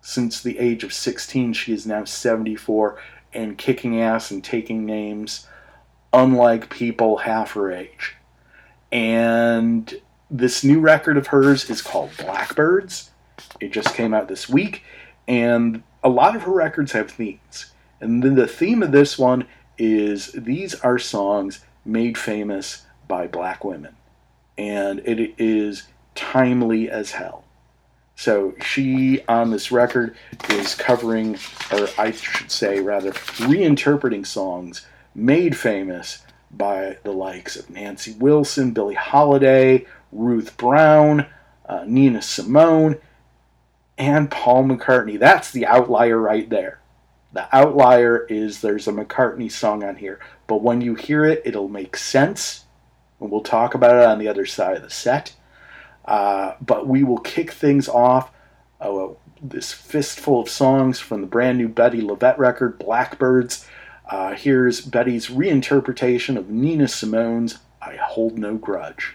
since the age of sixteen. She is now seventy-four and kicking ass and taking names, unlike people half her age. And this new record of hers is called Blackbirds. It just came out this week, and a lot of her records have themes. And then the theme of this one is these are songs made famous by black women. And it is timely as hell. So she, on this record, is covering, or I should say rather, reinterpreting songs made famous by the likes of Nancy Wilson, Billie Holiday, Ruth Brown, uh, Nina Simone, and Paul McCartney. That's the outlier right there. The outlier is there's a McCartney song on here, but when you hear it, it'll make sense, and we'll talk about it on the other side of the set. Uh, but we will kick things off, uh, this fistful of songs from the brand new Betty Levette record, Blackbirds. Uh, here's Betty's reinterpretation of Nina Simone's I Hold No Grudge.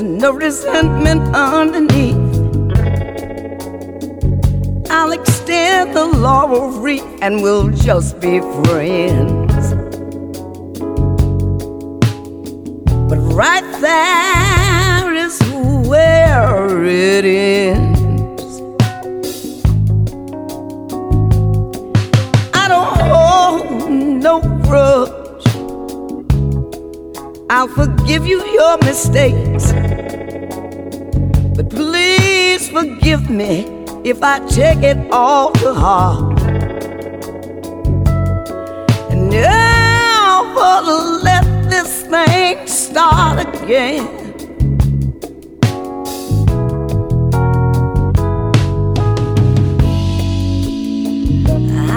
No resentment underneath. I'll extend the laurel wreath and we'll just be friends. But right there is where it ends. forgive me if I take it all to heart. And never let this thing start again.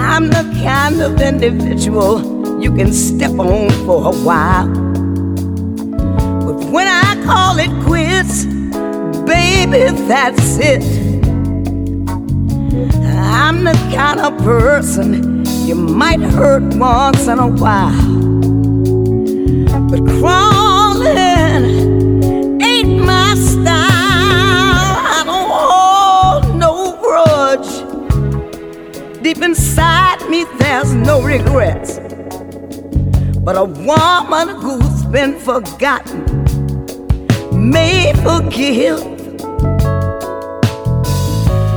I'm the kind of individual you can step on for a while, but when I call it quits, baby, that's it. I'm the kind of person you might hurt once in a while, but crawling ain't my style. I don't hold no grudge. Deep inside me, there's no regrets. But a woman who's been forgotten may forgive,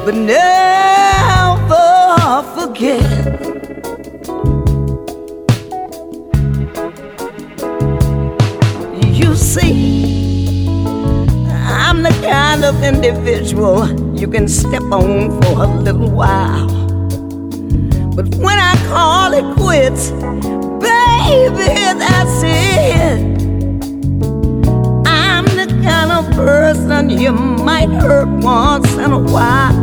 but never forget. You see, I'm the kind of individual you can step on for a little while, but when I call it quits, baby, that's it. I'm the kind of person you might hurt once in a while.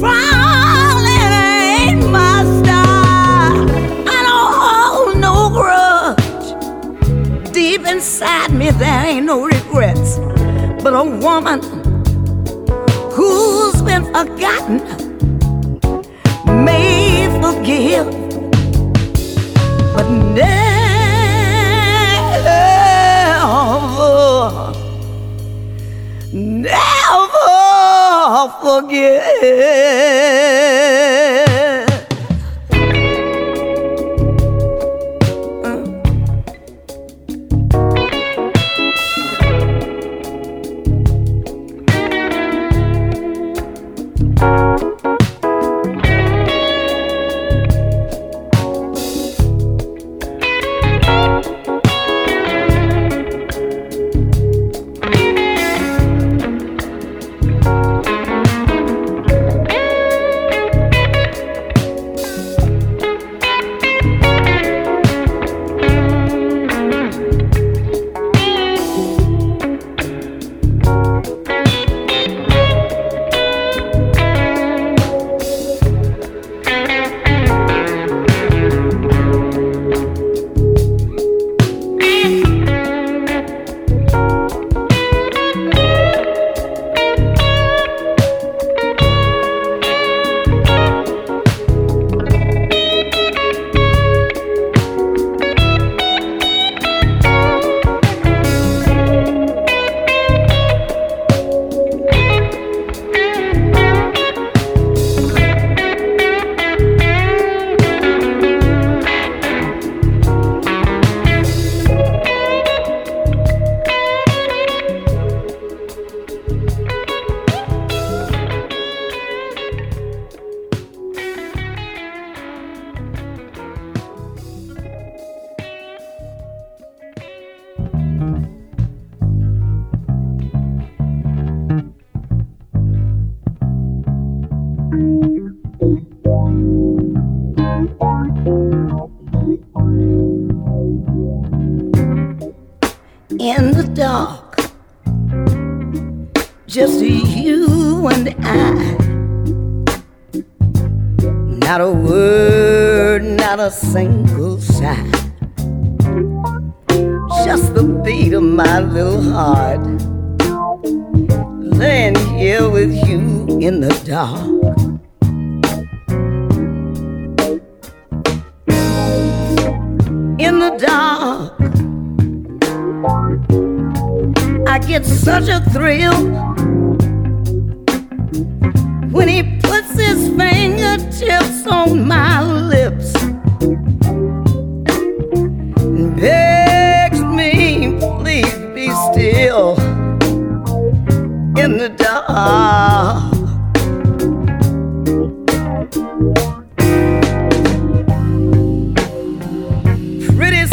Crawling ain't my style. I don't hold no grudge. Deep inside me, there ain't no regrets. But a woman who's been forgotten may forgive, but never, never forgive.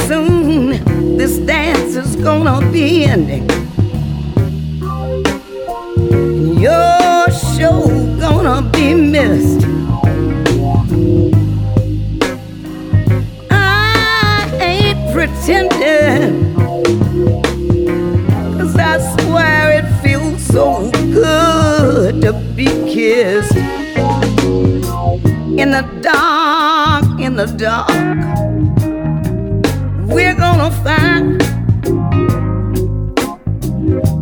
Soon, this dance is gonna be ending. can't be missed. I ain't pretending, 'cause I swear it feels so good to be kissed. In the dark, in the dark, we're gonna find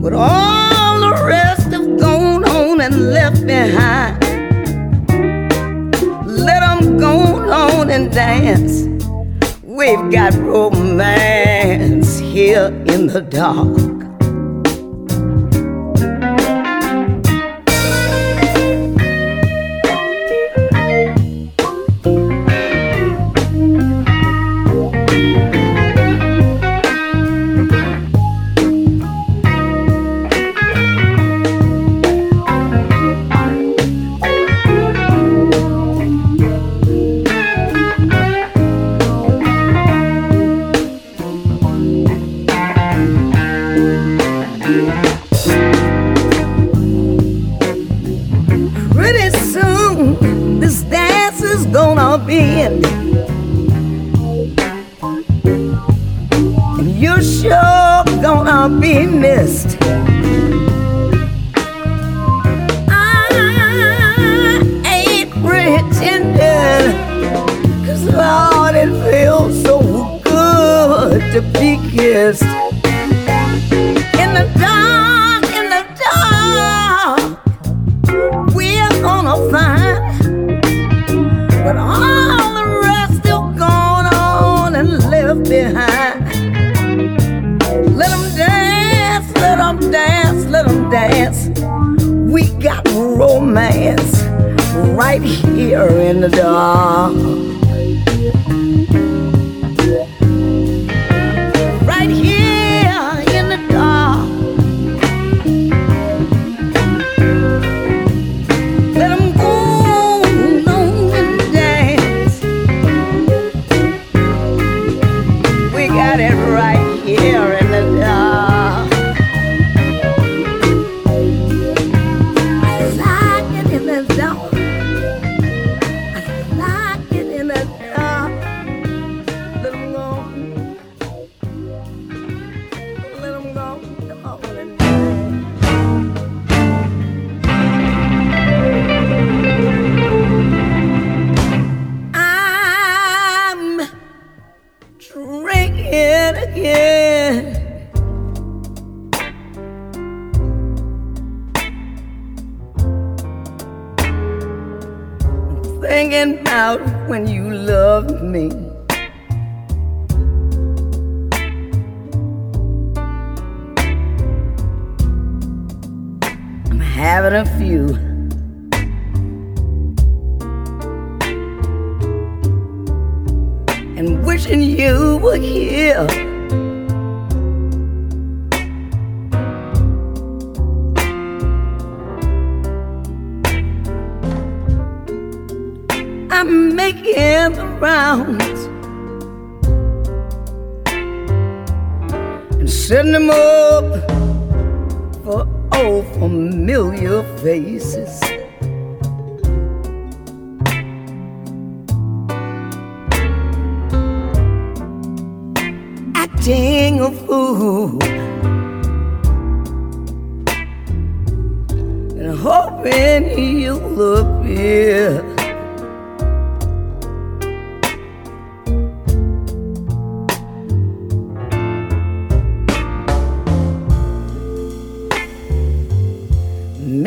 what all the rest have gone on and left behind. Let them go on and dance. We've got romance here in the dark.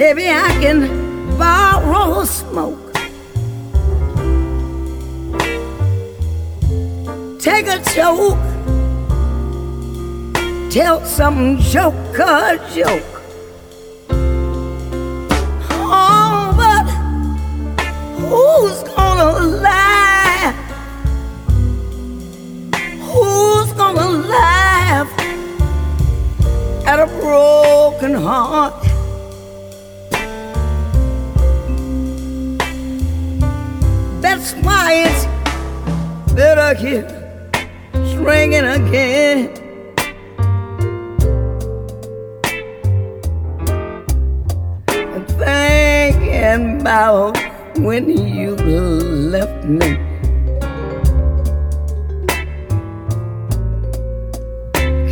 Maybe I can borrow smoke, take a choke, tell some joker joke. Oh, but who's gonna laugh? Who's gonna laugh at a broken heart? That's why it's better here swinging again. And thinking remember when you left me.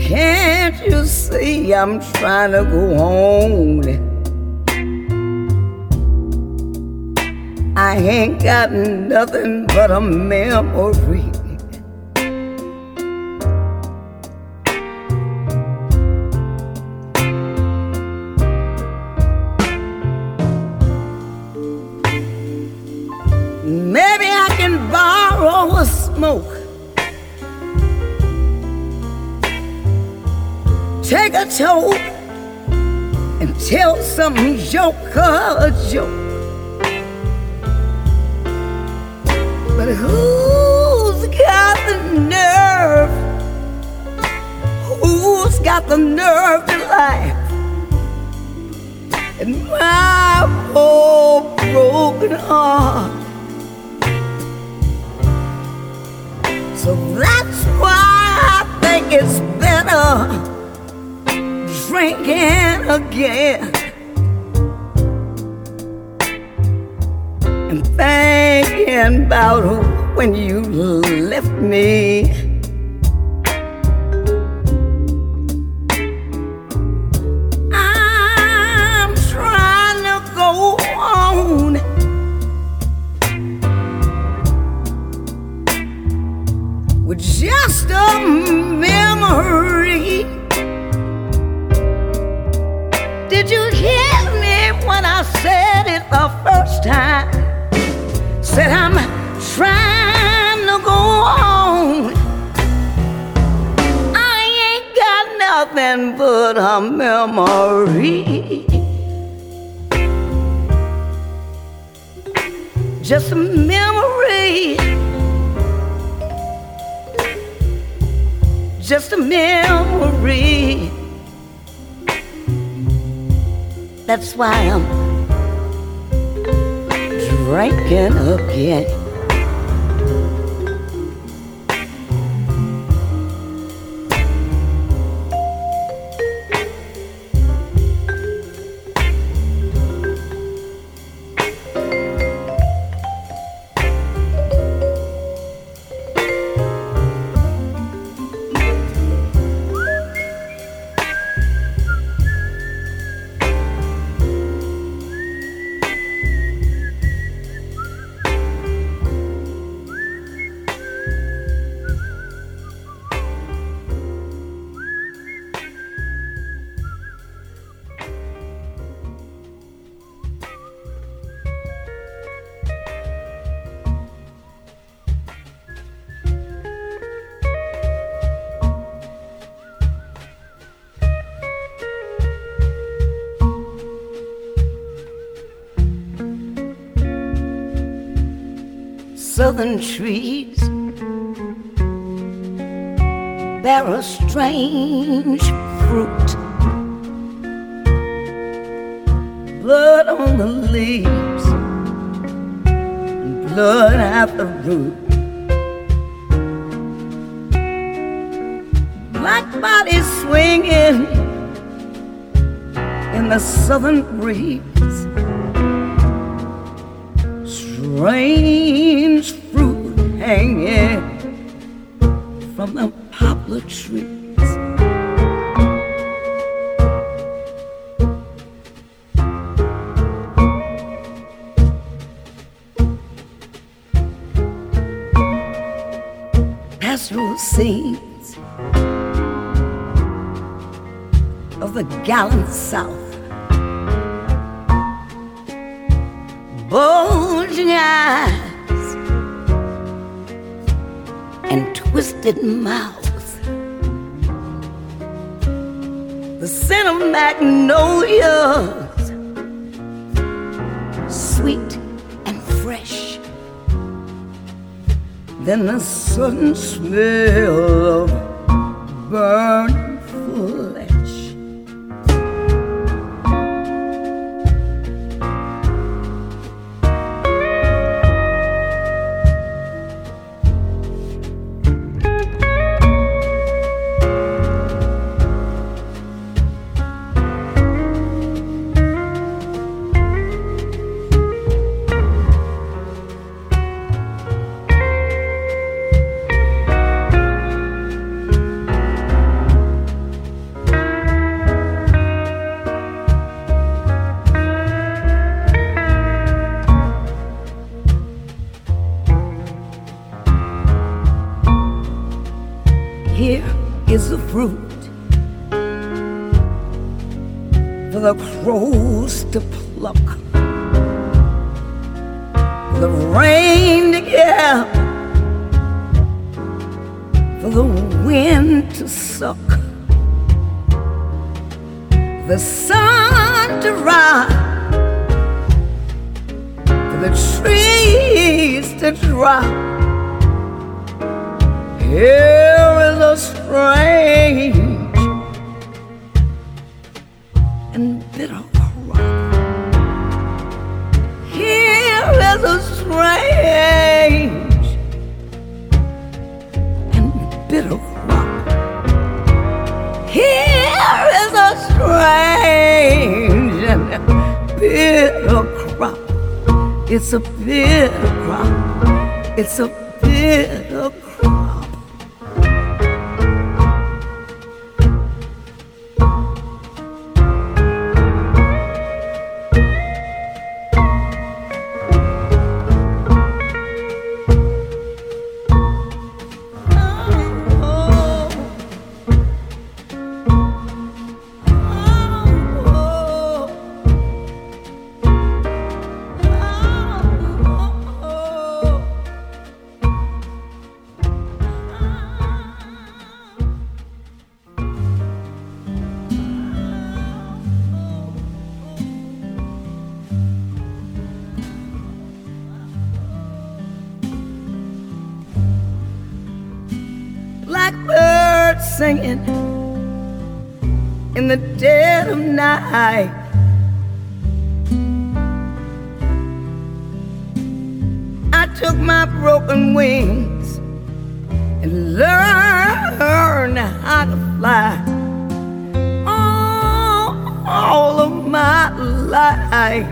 Can't you see I'm trying to go home? I ain't got nothing but a memory. Maybe I can borrow a smoke, take a toke, and tell some joker a joke. But who's got the nerve? Who's got the nerve to laugh at my poor broken heart? So that's why I think it's better drinking again and thinking about when you left me. I'm trying to go on. With just a memory. Did you hear me when I said it the first time? Said I'm trying to go on. I ain't got nothing but a memory. Just a memory. Just a memory. That's why I'm drinking again. Southern trees bear a strange fruit. Blood on the leaves and blood at the root. Black bodies swinging in the southern breeze. Strange fruit hanging from the poplar trees. Pastoral scenes of the gallant South. Bulging eyes and twisted mouths. The scent of magnolias, sweet and fresh. Then the sudden smell of burnt flesh. fruit for the crows to pluck, for the rain to get, for the wind to suck, for the sun to rise, for the trees to drop. Here is a strange and bitter crop. Here is a strange and bitter crop. Here is a strange and bitter crop. It's a bitter crop. It's a bitter crop. Singing in the dead of night, I took my broken wings and learned how to fly. All, all of my life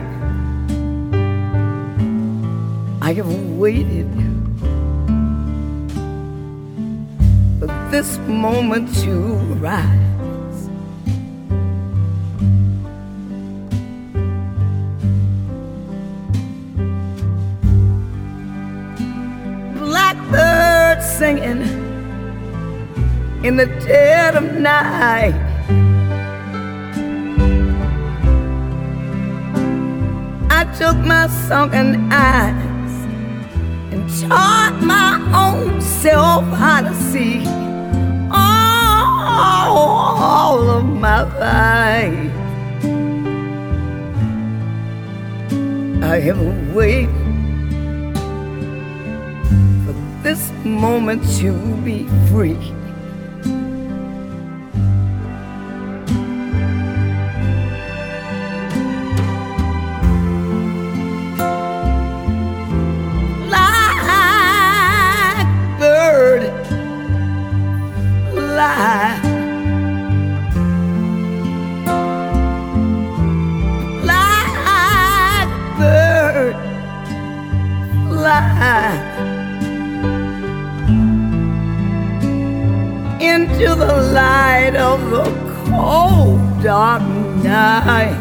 I have waited for this moment to rise. Blackbird singing in the dead of night, I took my sunken eyes and taught my own self how to see. All of my life I have waited for this moment to be free. Like bird, like into the light of the cold, dark night.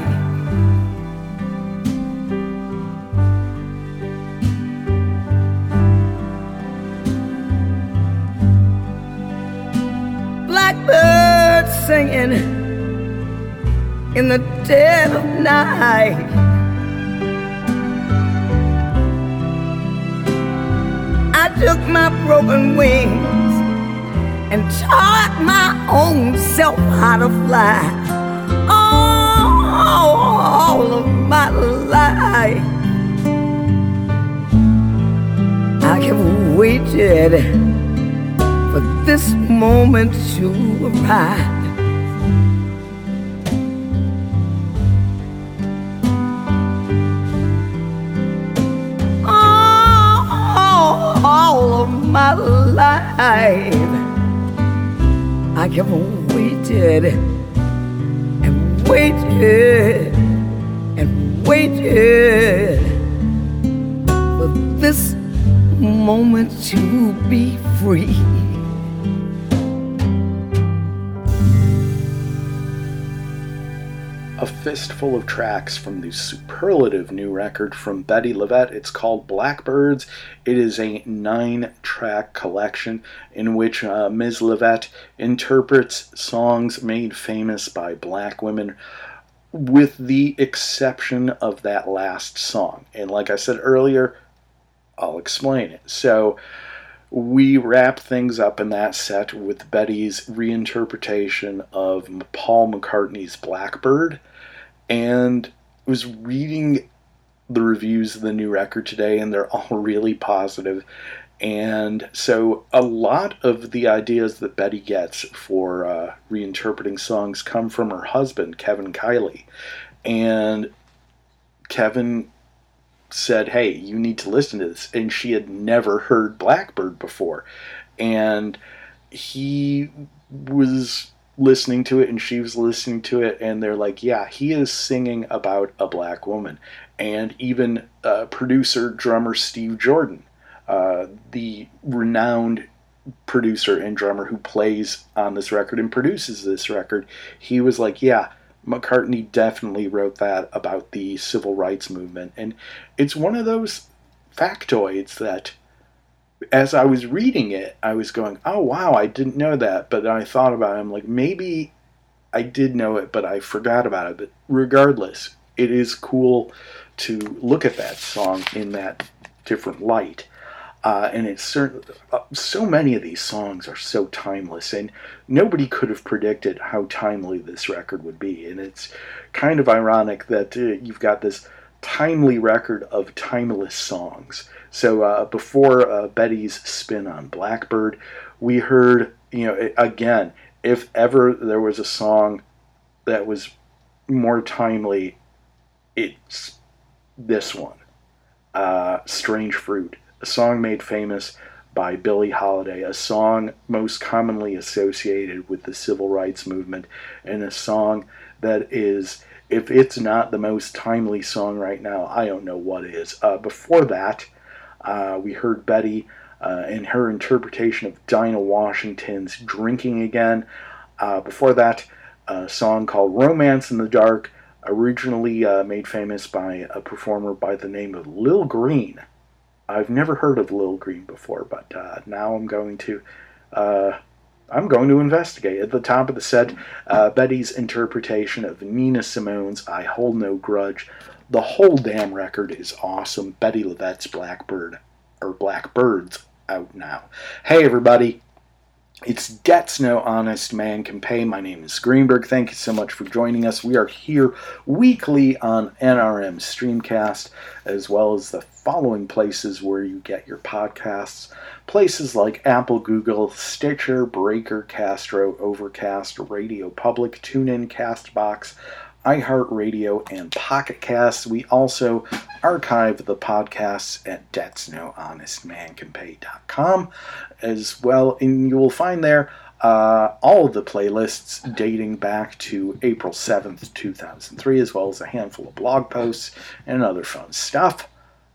Blackbird singing in the dead of night, I took my broken wings and taught my own self how to fly. Oh, all of my life I have waited for this moment to arrive. My life I have waited and waited and waited for this moment to be free. A fist playlist full of tracks from the superlative new record from Betty Levette. It's called Blackbirds. It is a nine-track collection in which uh, Miz Levette interprets songs made famous by black women, with the exception of that last song. And like I said earlier, I'll explain it. So we wrap things up in that set with Betty's reinterpretation of Paul McCartney's Blackbird. And I was reading the reviews of the new record today, and they're all really positive. And so a lot of the ideas that Betty gets for uh, reinterpreting songs come from her husband, Kevin Kiley. And Kevin said, hey, you need to listen to this. And she had never heard Blackbird before. And he was listening to it, and she was listening to it, and they're like, yeah, he is singing about a black woman. And even uh, producer, drummer Steve Jordan, uh, the renowned producer and drummer who plays on this record and produces this record, he was like, yeah, McCartney definitely wrote that about the civil rights movement. And it's one of those factoids that, as I was reading it, I was going, oh, wow, I didn't know that. But then I thought about it. I'm like, maybe I did know it, but I forgot about it. But regardless, it is cool to look at that song in that different light. Uh, and it's certain, uh, so many of these songs are so timeless, and nobody could have predicted how timely this record would be. And it's kind of ironic that uh, you've got this timely record of timeless songs. So uh, before uh, Betty's spin on Blackbird, we heard, you know, again, if ever there was a song that was more timely, it's this one, uh, Strange Fruit. A song made famous by Billie Holiday, a song most commonly associated with the civil rights movement, and a song that is, if it's not the most timely song right now, I don't know what is. Uh, before that, uh, we heard Betty uh, and her interpretation of Dinah Washington's Drinking Again. Uh, before that, a song called Romance in the Dark, originally uh, made famous by a performer by the name of Lil Green. I've never heard of Lil Green before, but uh, now I'm going to uh, I'm going to investigate. At the top of the set, uh, Betty's interpretation of Nina Simone's I Hold No Grudge. The whole damn record is awesome. Betty Levette's Blackbird, or Blackbirds, out now. Hey, everybody. It's Debt's No Honest Man Can Pay. My name is Greenberg. Thank you so much for joining us. We are here weekly on N R M Streamcast, as well as the following places where you get your podcasts. Places like Apple, Google, Stitcher, Breaker, Castro, Overcast, Radio Public, TuneIn, CastBox, iHeartRadio, and Pocket Casts. We also archive the podcasts at debts no honest man can pay dot com as well, and you will find there uh, all of the playlists dating back to April seventh, two thousand three, as well as a handful of blog posts and other fun stuff.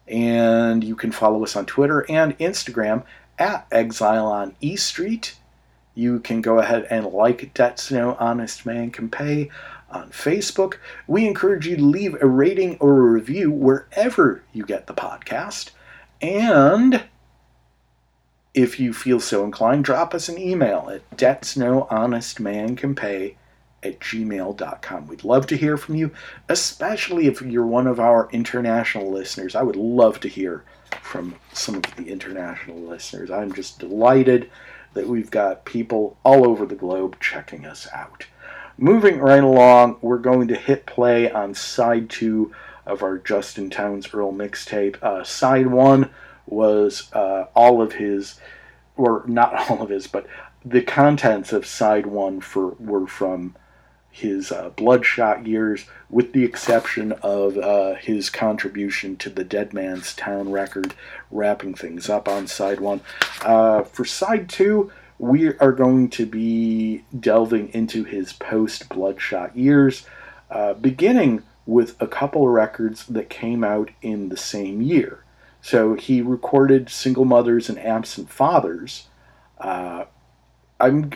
And you can follow us on Twitter and Instagram at Exile on E Street. You can go ahead and like Debt's No Honest Man Can Pay on Facebook. We encourage you to leave a rating or a review wherever you get the podcast. And if you feel so inclined, drop us an email at debtsnohonestmancanpay at gmail dot com. We'd love to hear from you, especially if you're one of our international listeners. I would love to hear from some of the international listeners. I'm just delighted that we've got people all over the globe checking us out. Moving right along, we're going to hit play on side two of our Justin Townes Earl mixtape. Uh, side one was uh, all of his, or not all of his, but the contents of side one for were from his uh, Bloodshot years, with the exception of uh, his contribution to the Dead Man's Town record, wrapping things up on side one. Uh, for side two, we are going to be delving into his post-Bloodshot years, uh, beginning with a couple of records that came out in the same year. So he recorded Single Mothers and Absent Fathers. Uh, I'm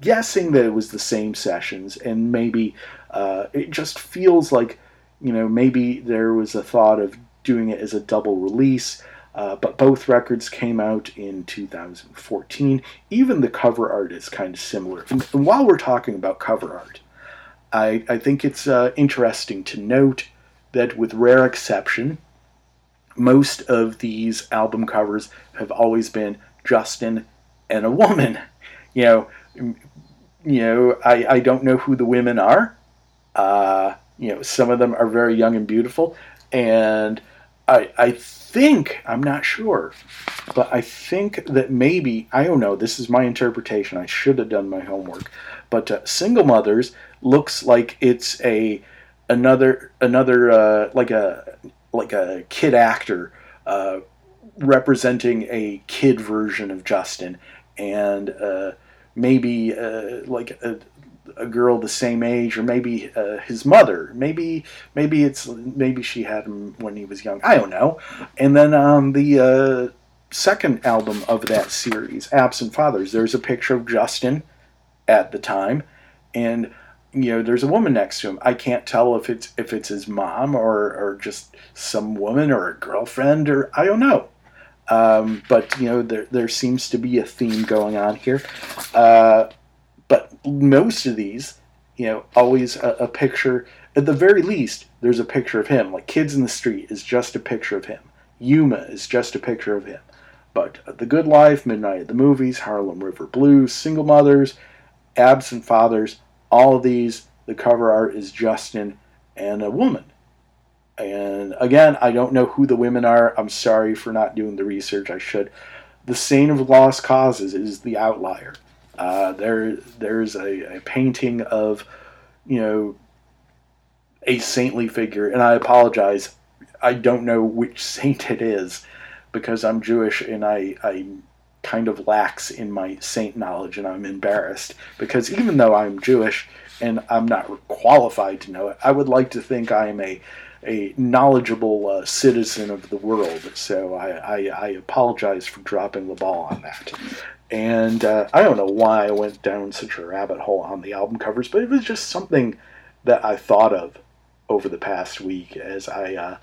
guessing that it was the same sessions, and maybe uh, it just feels like, you know, maybe there was a thought of doing it as a double release, uh, but both records came out in two thousand fourteen. Even the cover art is kind of similar. And, and while we're talking about cover art, I, I think it's uh, interesting to note that, with rare exception, most of these album covers have always been Justin and a woman. You know, you know, I, I don't know who the women are. Uh, you know, some of them are very young and beautiful. And I I think, I'm not sure, but I think that maybe, I don't know, this is my interpretation. I should have done my homework. But uh, Single Mothers looks like it's a another, another uh, like a like a kid actor uh, representing a kid version of Justin. And uh, maybe uh, like a, a girl the same age, or maybe uh, his mother. Maybe maybe it's maybe she had him when he was young. I don't know. And then on the uh, second album of that series, Absent Fathers, there's a picture of Justin at the time, and you know there's a woman next to him. I can't tell if it's if it's his mom or or just some woman or a girlfriend, or I don't know. Um, but, you know, there there seems to be a theme going on here. Uh, but most of these, you know, always a, a picture, at the very least, there's a picture of him. Like, Kids in the Street is just a picture of him. Yuma is just a picture of him. But uh, The Good Life, Midnight at the Movies, Harlem River Blues, Single Mothers, Absent Fathers, all of these, the cover art is Justin and a woman. And again, I don't know who the women are. I'm sorry for not doing the research. I should. The Saint of Lost Causes is the outlier. Uh, there, there's a, a painting of, you know, a saintly figure. And I apologize. I don't know which saint it is because I'm Jewish and I, I kind of lax in my saint knowledge, and I'm embarrassed because even though I'm Jewish and I'm not qualified to know it, I would like to think I am a a knowledgeable uh, citizen of the world, so I, I, I apologize for dropping the ball on that. And uh, I don't know why I went down such a rabbit hole on the album covers, but it was just something that I thought of over the past week as I uh,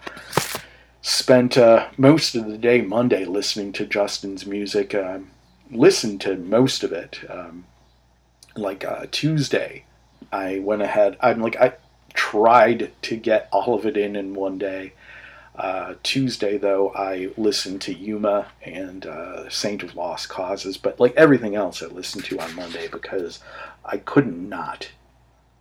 spent uh, most of the day Monday listening to Justin's music, um, listened to most of it. Um, like uh, Tuesday, I went ahead, I'm like, I tried to get all of it in in one day. Uh, Tuesday, though, I listened to Yuma and uh, Saint of Lost Causes, but like everything else I listened to on Monday because I couldn't not.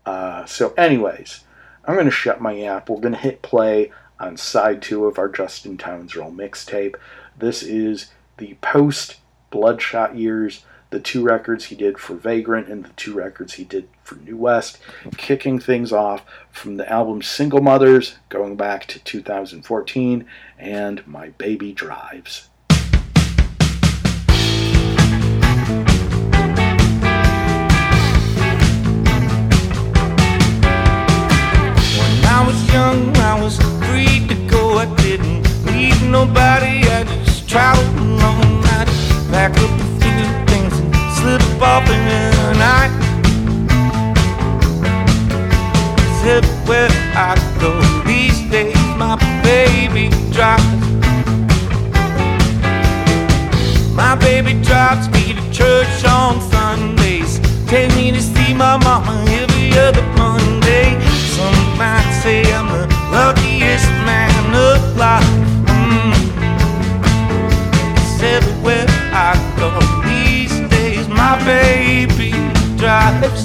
Uh, so anyways, I'm going to shut my app. We're going to hit play on side two of our Justin Townsroll mixtape. This is the post-Bloodshot years, the two records he did for Vagrant and the two records he did for New West, kicking things off from the album Single Mothers, going back to two thousand fourteen, and My Baby Drives. When I was young, I was free to go. I didn't need nobody. I just traveled alone. I'd pack up a few things and slip off in the night. Zip where I go these days, my baby drives. My baby drives me to church on Sundays. Takes me to see my mama every other Monday. Some might say I'm the luckiest man alive. Mm. Zip where I go these days, my baby drives.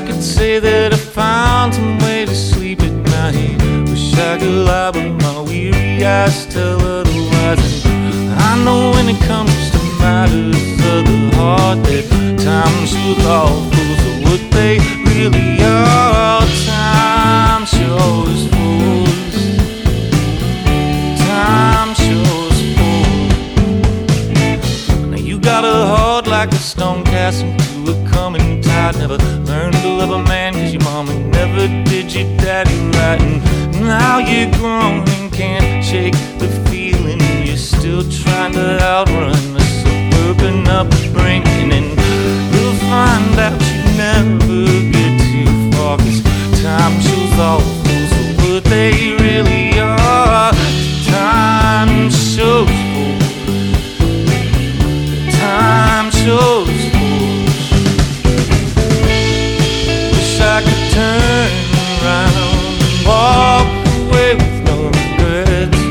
I could say that I found some way to sleep at night. Wish I could lie, but my weary eyes tell otherwise. And I know when it comes to matters of the heart that times will all fool for what they really are. Time shows fools. Time shows fools. Now you got a heart like a stone cast into a coming tide. Never learned to love a man cause your mama never did your daddy right. And now you're grown and can't shake the feeling. You're still trying to outrun the suburban upbringing. And you'll find out you never get too far, cause time shows all fools for what they really are. Time shows fools. Time shows fools. Wish I could turn around and walk away with no regrets.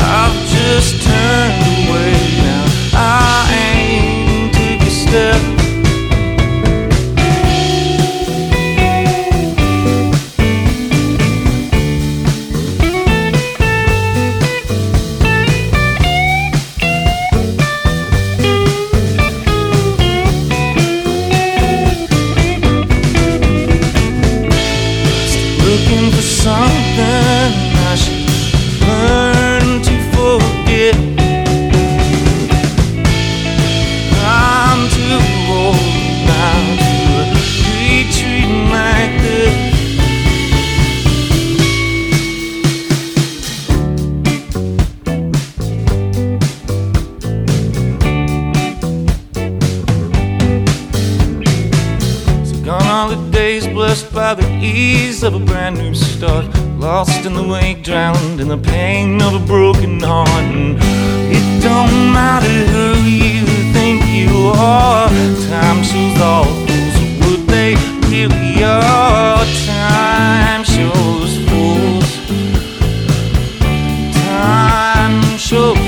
I've just turned away now. I ain't taking a step. Of a brand new start, lost in the wake, drowned in the pain of a broken heart. And it don't matter who you think you are, time shows all fools for what they really are. Time shows fools. Time shows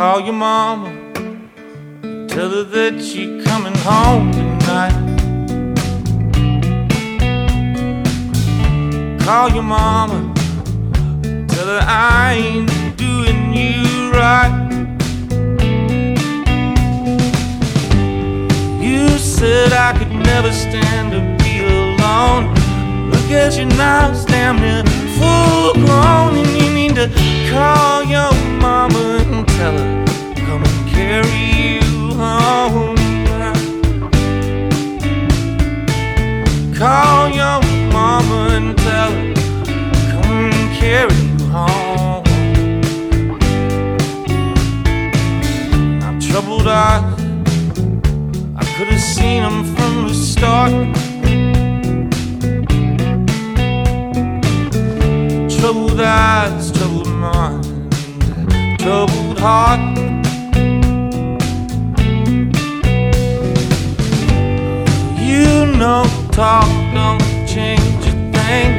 Call your mama, tell her that you're coming home tonight. Call your mama, tell her I ain't doing you right. You said I could never stand to be alone. Look at you now, damn near full grown, and you need to call your mama and tell her come and carry you home. Call your mama and tell her come and carry you home. I'm troubled eyes, I could have seen them from the start. Troubled eyes, troubled mind, troubled heart. You know talk don't change a thing.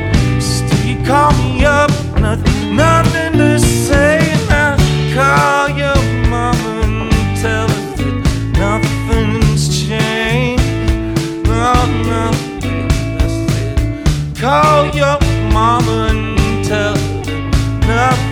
Still you call me up, nothing, nothing to say. Now call your mama and tell her that nothing's changed. No, no, I said call your mama and tell her that nothing's changed.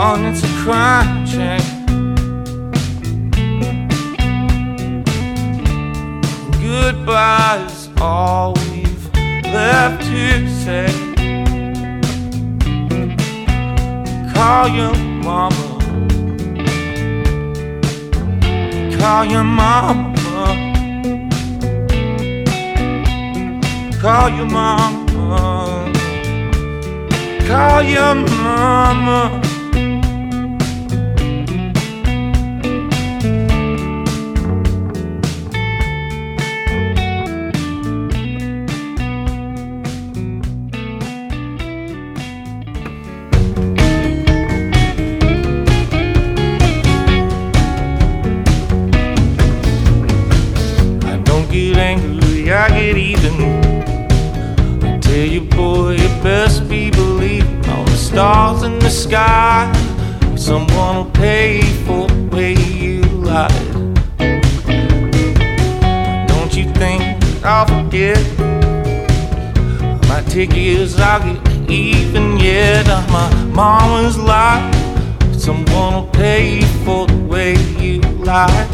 on, it's a crime check. Goodbye is all we've left to say. Call your mama, call your mama, call your mama, call your mama. I get even. I tell you, boy, you best be believing all the stars in the sky. Someone will pay for the way you lied. Don't you think that I'll forget? My take years, I'll get even yet. On my mama's life, someone will pay for the way you lied.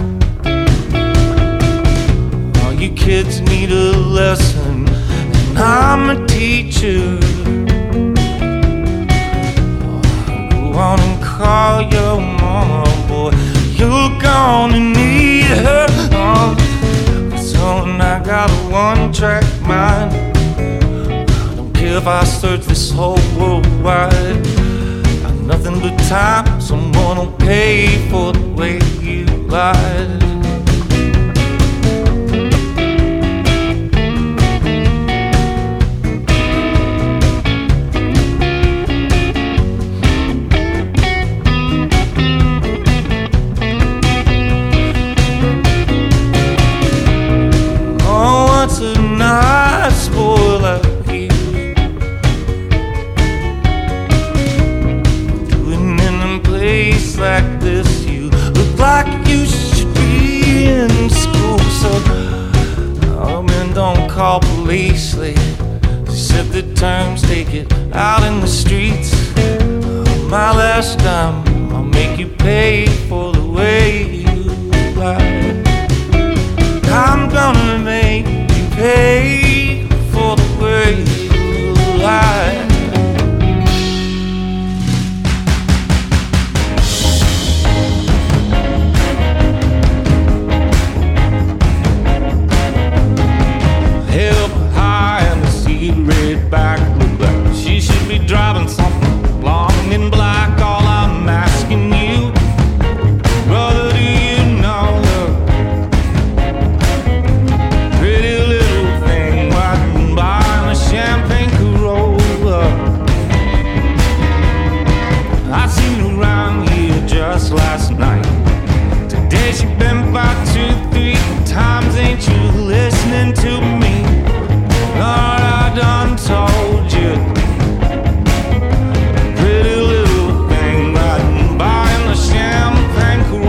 You kids need a lesson, and I'm a teacher. Go on and call your mama, boy, you're gonna need her. Oh, son, I got a one-track mind. I don't care if I search this whole world wide. Got nothing but time, someone will pay for the way you lied. Call police, they set the terms, take it out in the streets. My last time, I'll make you pay for the way you lied. I'm gonna make you pay for the way you lied. Driving something long and black, all I'm asking you, brother, do you know her? Pretty little thing riding by in a champagne Corolla. I seen her around here just last night. Today she been by two, three times. Ain't you listening to me? Lord, I done told you. Champagne Corolla.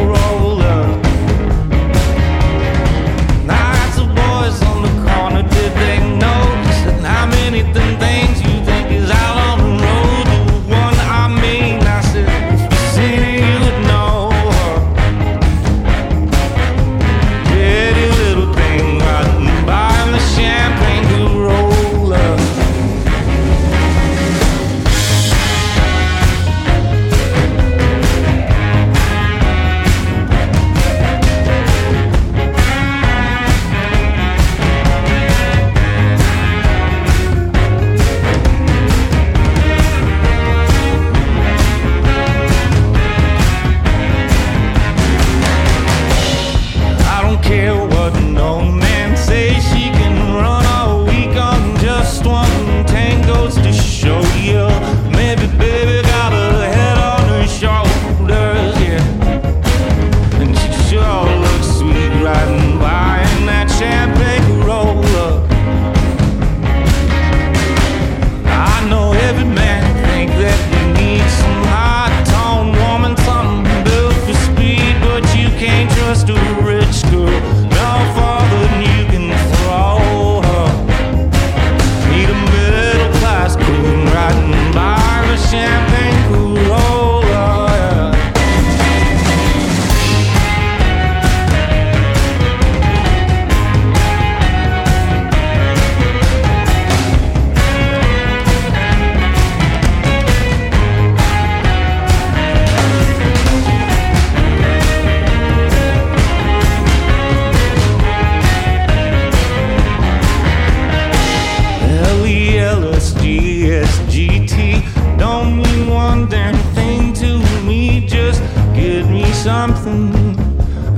S G T don't mean one damn thing to me. Just give me something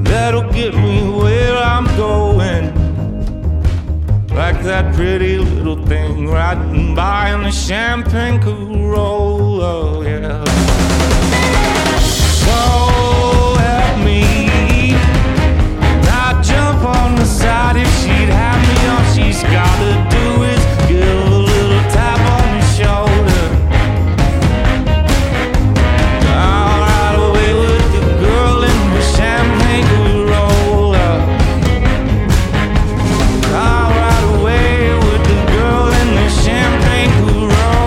that'll get me where I'm going. Like that pretty little thing riding by in a champagne Corolla, yeah. So help me, I'd jump on the side if she'd have me. All she's gotta do is give a little tap on the shoulder. I'll ride away with the girl in the champagne Corolla. I'll ride away with the girl in the champagne Corolla.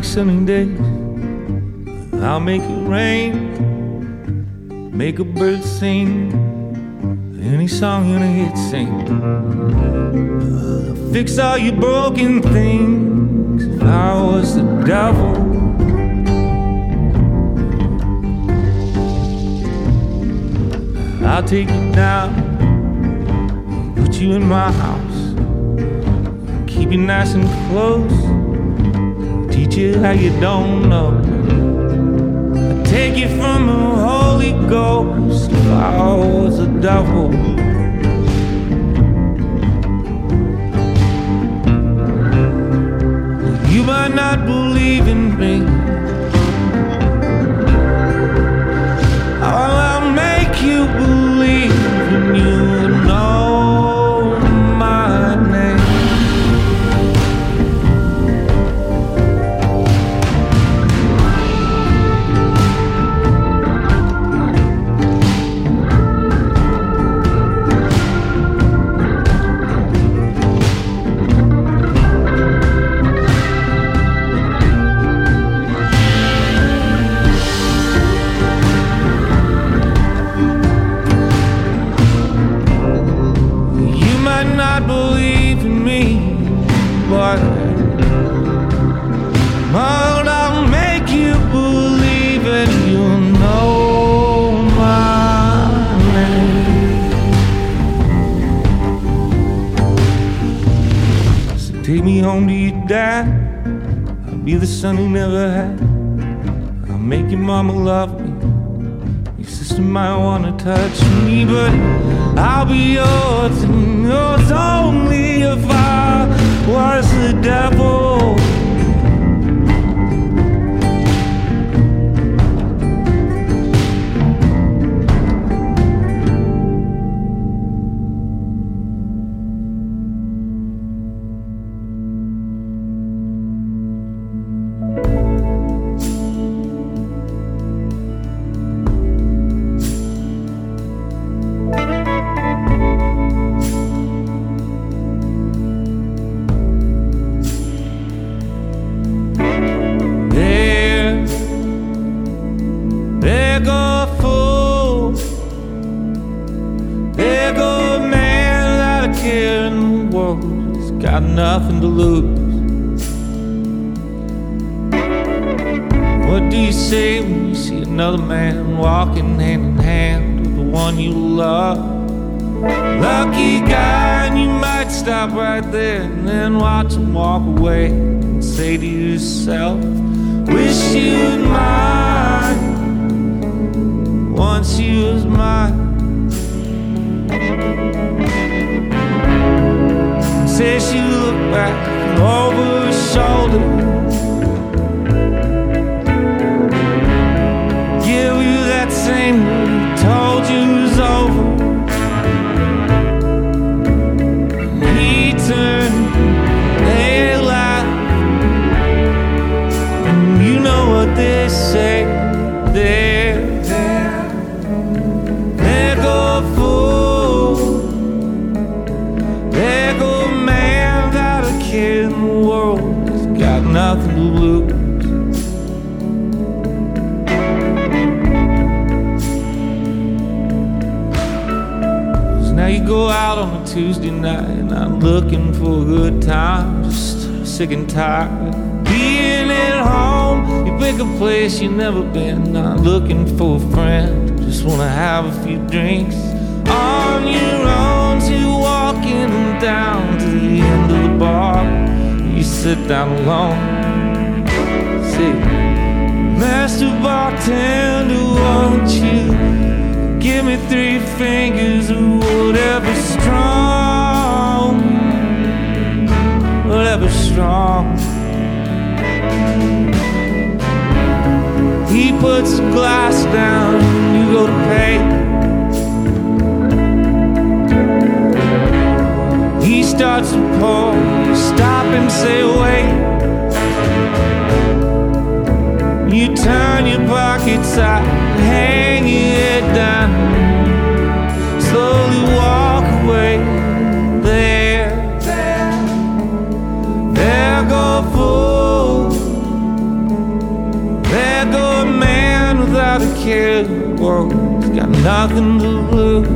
Sunny days, I'll make it rain, make a bird sing, any song you need to sing. I'll fix all your broken things. If I was the devil, I'll take you down, put you in my house, keep you nice and close, teach you how you don't know. I'll take you from the Holy Ghost. If I was a devil, you might not believe in me. All I'll make you believe. Be the son who never had. I'll make your mama love me. Your sister might wanna touch me, but I'll be yours and yours only. If I was the devil, nothing to lose. What do you say when you see another man walking hand in hand with the one you love? Lucky guy, and you might stop right there and then watch him walk away and say to yourself, wish you was mine, once you was mine. Say she looked back over her shoulder, give you that same told you was over. And he turned their life, and you know what they say, there, there, there go a fool, there go. In the world has got nothing to lose. So now you go out on a Tuesday night, not looking for a good time, just sick and tired being at home. You pick a place you've never been, not looking for a friend, just wanna have a few drinks on your own. So you're walking down to the end of the bar, you sit down alone. Say, master bartender, won't you give me three fingers of whatever's strong, whatever's strong. He puts a glass down, you go to pay. He starts to pour, stop and say wait. You turn your pockets out, hang your head down, slowly walk away. There, there, there go fool, there go man. care who walks, got nothing to lose.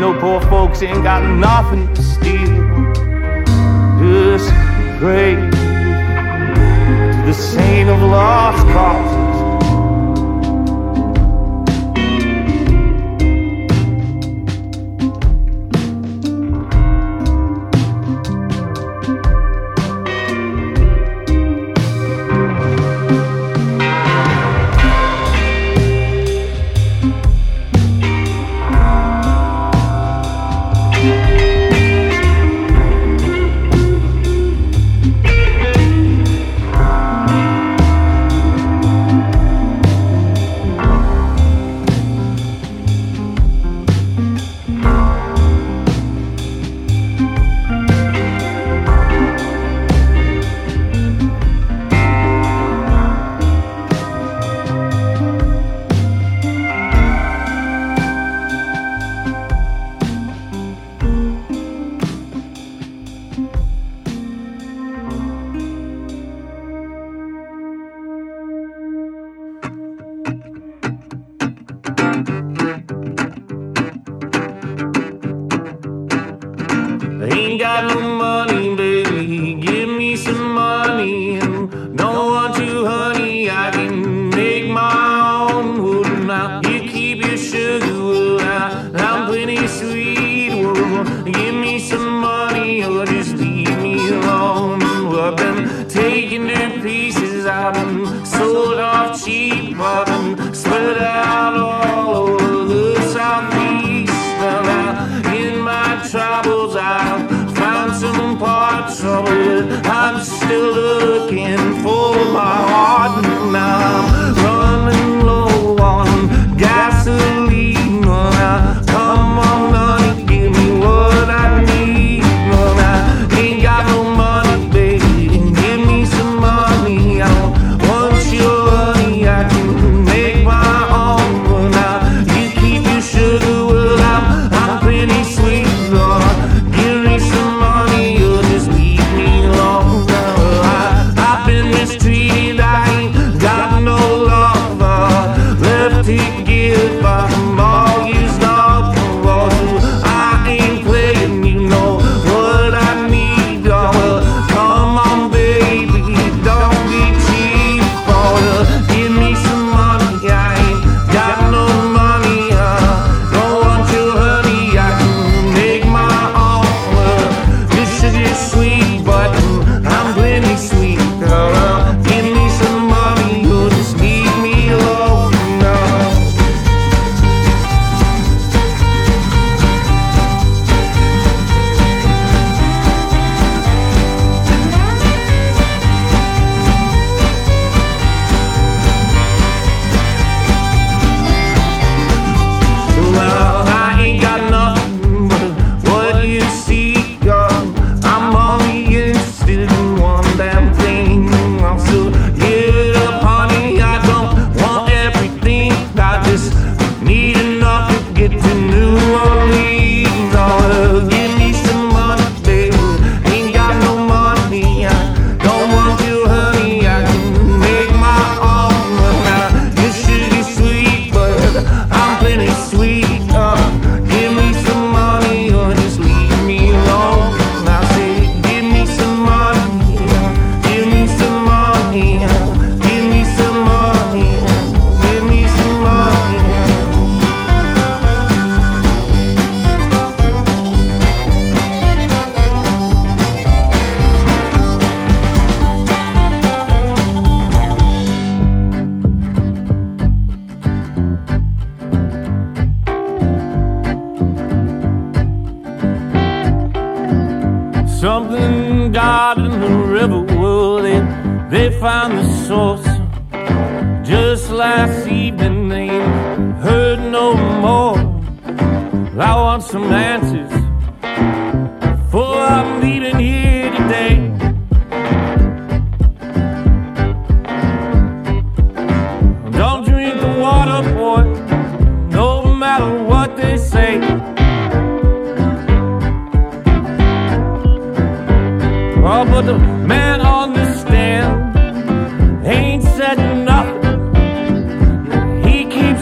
no poor folks ain't got nothing to steal. This grave to the saint of lost causes.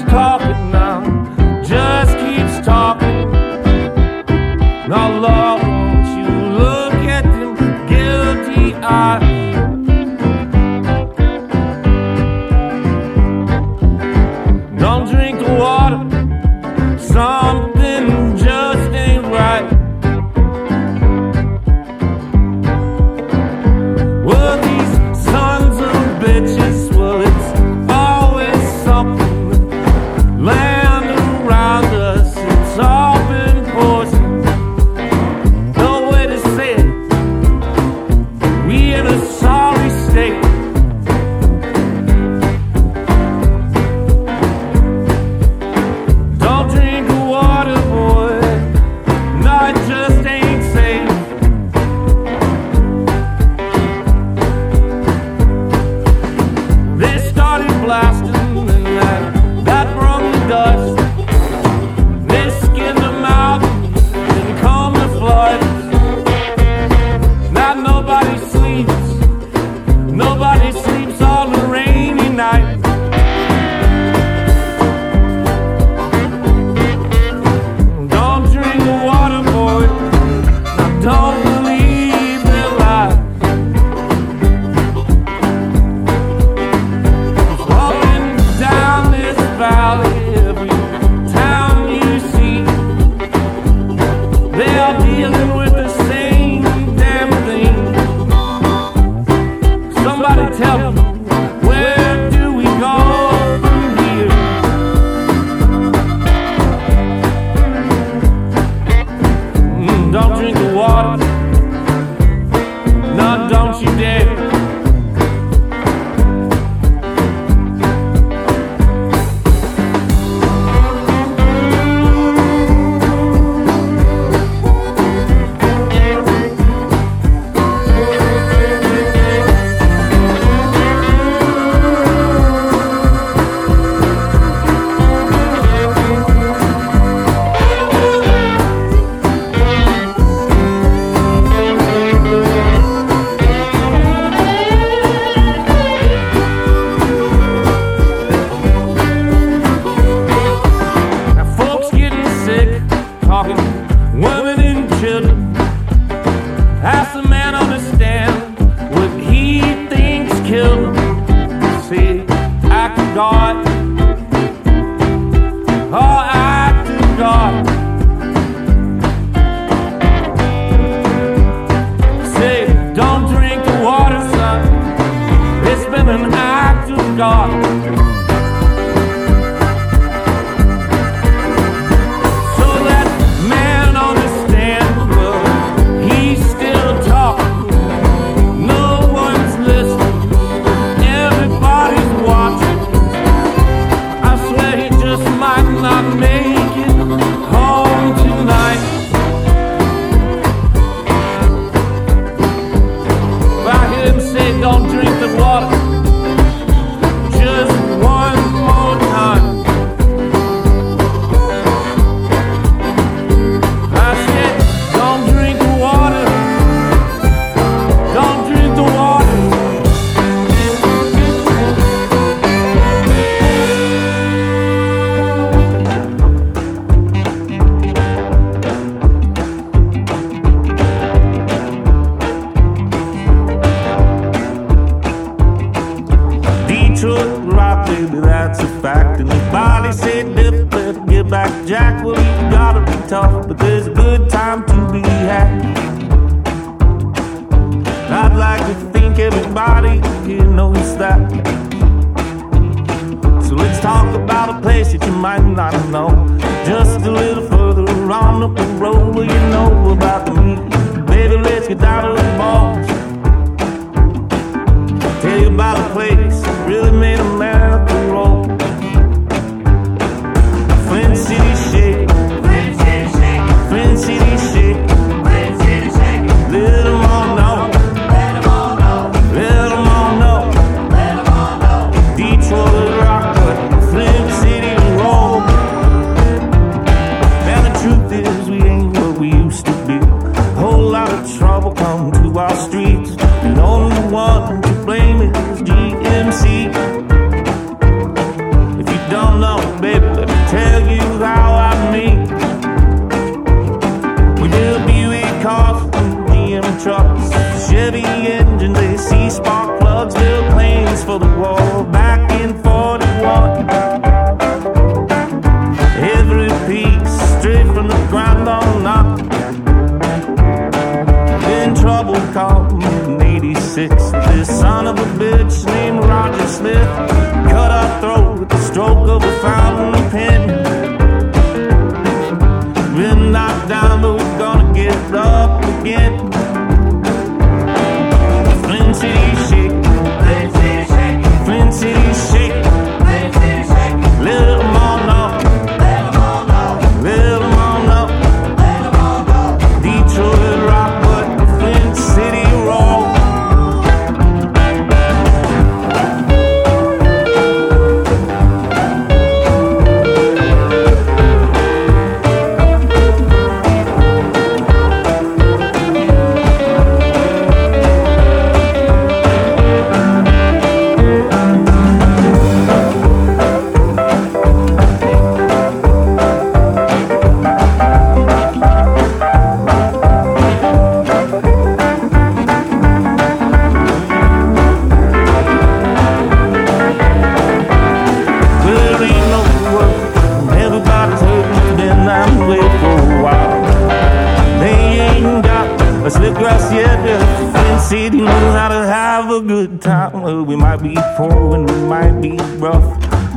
Talking now, just keeps talking. dark. So that man understands the world, he's still talking. No one's listening, everybody's watching. I swear he just might not make it home tonight. But I hear him say, don't drink the water. Detroit right, baby, that's a fact. And if body said lift, better get back, Jack. Well, you gotta be tough, but there's a good time to be had. I'd like to think everybody here knows that. So let's talk about a place that you might not know. Just a little further on up the road, well, you know about me. Baby, let's get down to the bars. Tell you about a place that really made a man up the road. Flint City shake, Flint City shake, Flint City shake, Flint City shake. Let 'em all know, let 'em all know, let 'em all know, let 'em all know. Detroit rock, Flint City roll. Now the truth is we ain't what we used to be. A whole lot of trouble come to our streets, and only one to blame is D M C. If you don't know, baby, let me tell you how I mean. We build Buick cars and B M trucks, Chevy engines, they see spark plugs, build planes for the war back in forty-one. Every piece straight from the ground on up. Then trouble comes in eighty-six. This son of a bitch named Roger Smith cut our throat with the stroke of a fountain pen. We're knocked down, but we're gonna get up again. Flint City shake, Flint City shake, Flint City shake, Flint City shake. Let 'em all know, let 'em all know, let 'em all know, let 'em all know. Detroit rock, but Flint City roll. City knows how to have a good time. Well, we might be poor and we might be rough.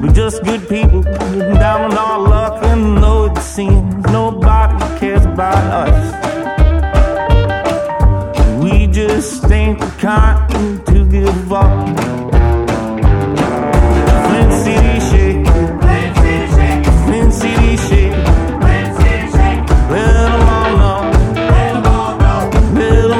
We're just good people getting down on our luck. And though it seems nobody cares about us, we just ain't the kind to give up. Flint City shake, Flint City shake, Flint City shake, Flint City shake. Let 'em all know, let 'em all know, let 'em all.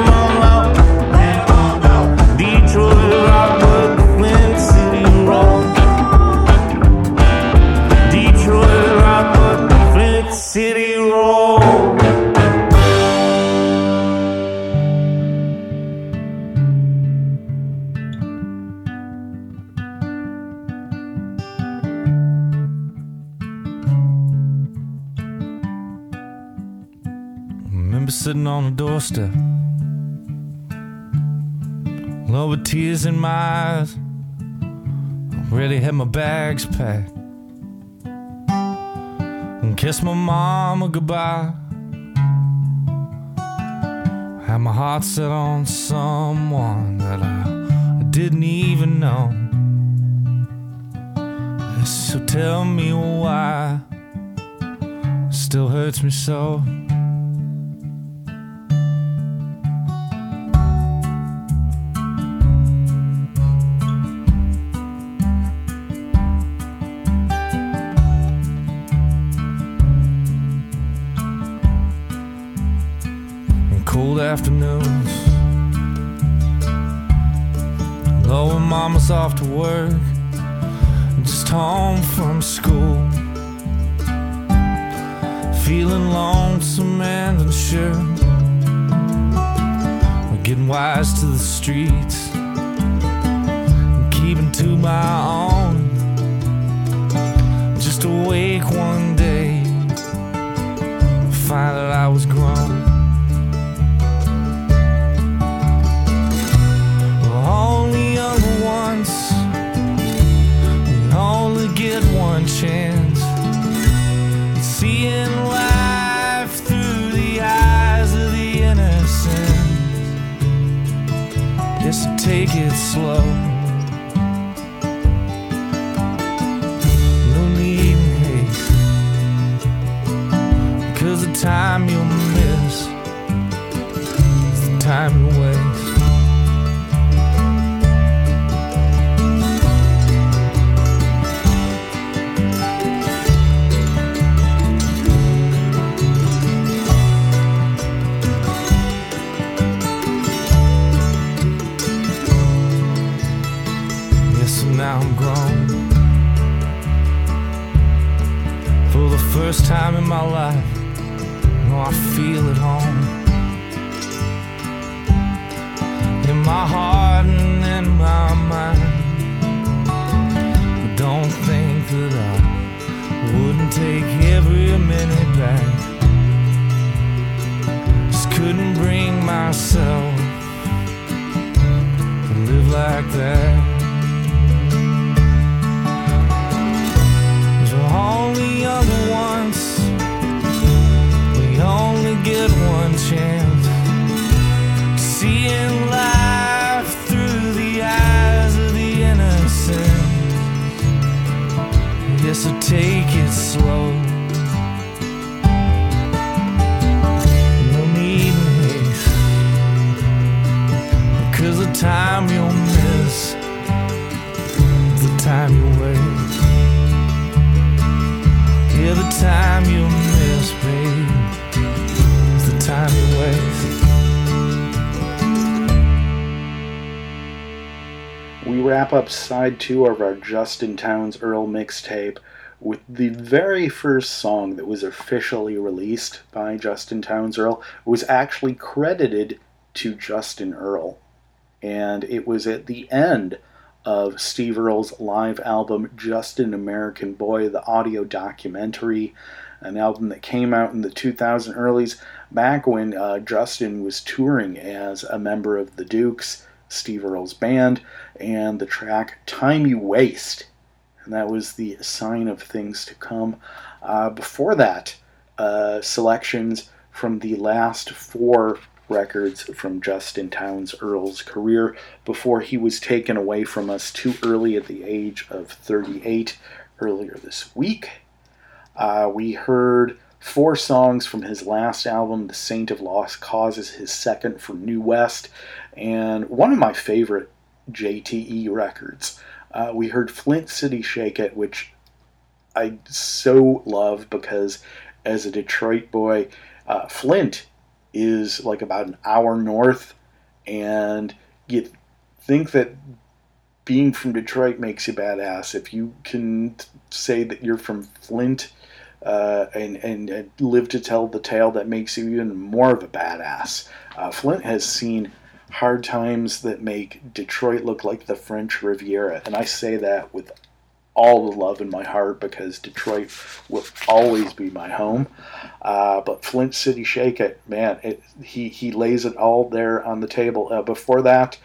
Sitting on the doorstep, low with tears in my eyes, already had my bags packed, and kissed my mama goodbye. Had my heart set on someone that I didn't even know. So tell me why it still hurts me so. Cold afternoons, blowing mama's off to work, just home from school, feeling lonesome and unsure. We're getting wise to the streets, keeping to my own. Just awake one day, find that I was grown. Get one chance at seeing life through the eyes of the innocent. Yes, take it slow. No need in haste, 'cause the time you'll miss is the time you waste. Now I'm grown. For the first time in my life, you know, I feel at home. In my heart and in my mind, I don't think that I wouldn't take every minute back. Just couldn't bring myself to live like that. Only other ones, we only get one chance. Seeing life through the eyes of the innocent. Yes, I take it slow. No need in haste, 'cause the time you'll miss, the time you waste. Yeah, the time you miss, babe, is the time you waste. We wrap up side two of our Justin Townes Earl mixtape with the very first song that was officially released by Justin Townes Earl. It was actually credited to Justin Earl, and it was at the end of Steve Earle's live album, Just an American Boy, the audio documentary, an album that came out in the two thousand earlies, back when uh, Justin was touring as a member of the Dukes, Steve Earle's band, and the track Time You Waste, and that was the sign of things to come. Uh, before that, uh, selections from the last four records from Justin Townes Earl's career before he was taken away from us too early at the age of thirty-eight earlier this week. Uh, we heard four songs from his last album, The Saint of Lost Causes, his second from New West, and one of my favorite J T E records. Uh, we heard Flint City Shake It, which I so love because as a Detroit boy, uh, Flint is like about an hour north, and you think that being from Detroit makes you badass. If you can say that you're from Flint uh, and, and and live to tell the tale, that makes you even more of a badass. Uh, Flint has seen hard times that make Detroit look like the French Riviera, and I say that with all the love in my heart because Detroit will always be my home. Uh, but Flint City Shake It, man, it, he, he lays it all there on the table. Uh, before that,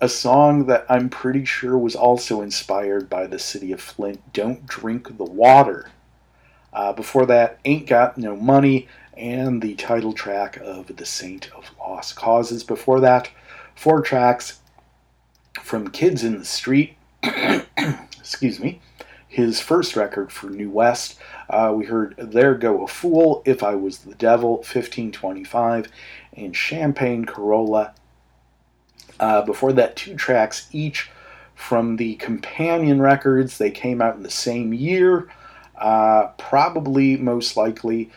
a song that I'm pretty sure was also inspired by the city of Flint, Don't Drink the Water. Uh, before that, Ain't Got No Money, and the title track of The Saint of Lost Causes. Before that, four tracks from Kids in the Street. Excuse me. his first record for New West. Uh, we heard There Go a Fool, If I Was the Devil, fifteen twenty-five, and Champagne Corolla. Uh, before that, two tracks each from the Companion Records. They came out in the same year, uh, probably most likely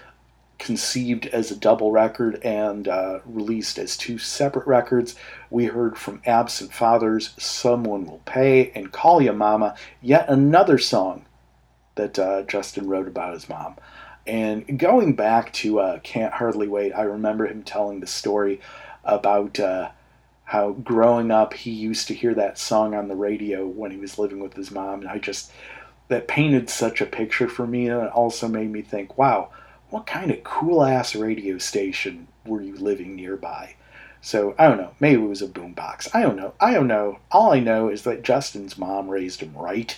conceived as a double record and uh, released as two separate records. We heard from Absent Fathers, Someone Will Pay, and Call Ya Mama, yet another song that uh, Justin wrote about his mom. And going back to uh, Can't Hardly Wait, I remember him telling the story about uh, how growing up he used to hear that song on the radio when he was living with his mom, and I just, that painted such a picture for me, and it also made me think, wow, what kind of cool-ass radio station were you living nearby? So, I don't know. Maybe it was a boombox. I don't know. I don't know. All I know is that Justin's mom raised him right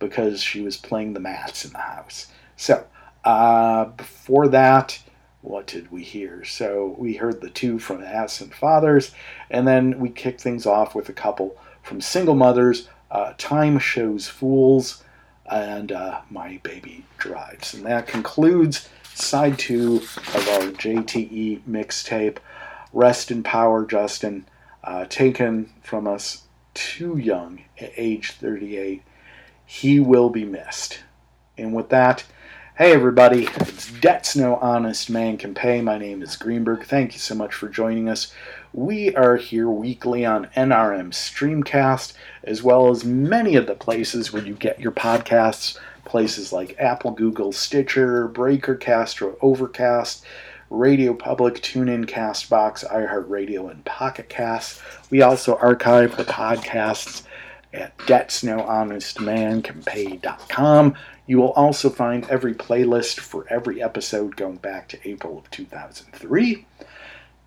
because she was playing the maths in the house. So, uh, before that, what did we hear? So, we heard the two from Absent Fathers, and then we kicked things off with a couple from Single Mothers, uh, Time Shows Fools, and uh, My Baby Drives. And that concludes side two of our J T E mixtape. Rest in power, Justin, uh, taken from us too young at age thirty-eight. He will be missed. And with that, hey everybody, it's Debt's No Honest Man Can Pay. My name is Greenberg. Thank you so much for joining us. We are here weekly on N R M Streamcast, as well as many of the places where you get your podcasts. Places like Apple, Google, Stitcher, Breaker, Castro, Overcast, Radio Public, TuneIn, CastBox, iHeartRadio, and Pocket Cast. We also archive the podcasts at debts no honest man can pay dot com. You will also find every playlist for every episode going back to April of two thousand three,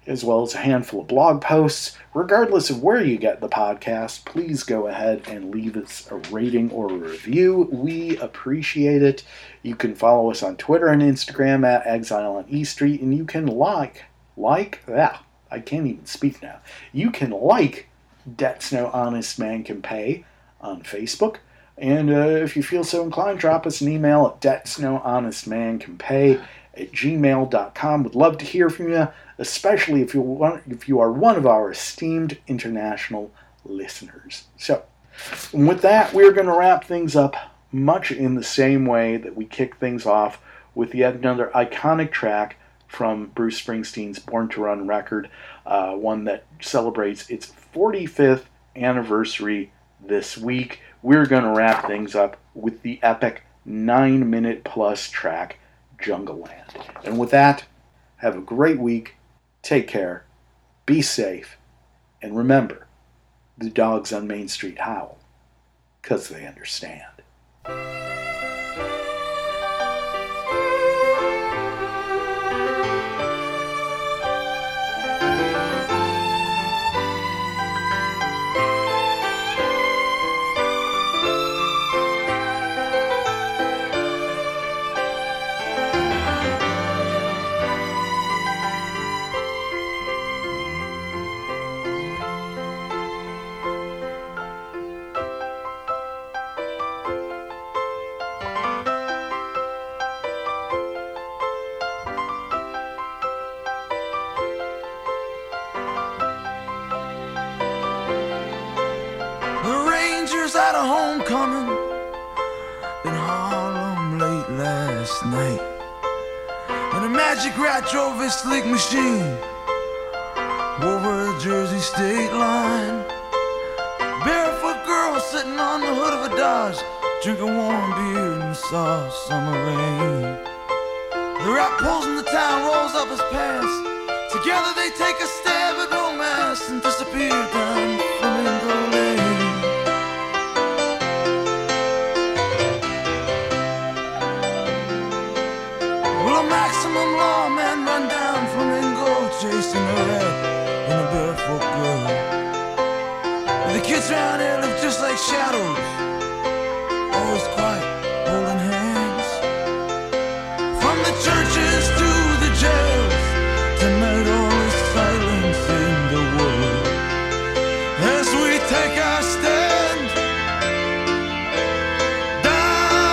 as well as a handful of blog posts. Regardless of where you get the podcast, please go ahead and leave us a rating or a review. We appreciate it. You can follow us on Twitter and Instagram at Exile on E Street, and you can like, like, yeah, I can't even speak now. You can like Debt's No Honest Man Can Pay on Facebook, and uh, if you feel so inclined, drop us an email at debtsnohonestmancanpay at gmail dot com. Would love to hear from you, especially if you want, if you are one of our esteemed international listeners. So, and with that, we're going to wrap things up much in the same way that we kick things off with yet another iconic track from Bruce Springsteen's Born to Run record, uh, one that celebrates its forty-fifth anniversary this week. We're going to wrap things up with the epic nine-minute-plus track, Jungle Land. And with that, have a great week, take care, be safe, and remember, the dogs on Main Street howl, 'cause they understand. Slick machine over a Jersey state line. Barefoot girl sitting on the hood of a Dodge, drinking warm beer in the soft summer rain. The rat pulls in the town, rolls up his pants. Together they take a stab at romance and disappear down Flamingo Lane. Well, a maximum lawman run down chasing a rat and a barefoot girl. And the kids around here look just like shadows, always quiet, holding hands. From the churches to the jails, tonight all is silence in the world. As we take our stand, down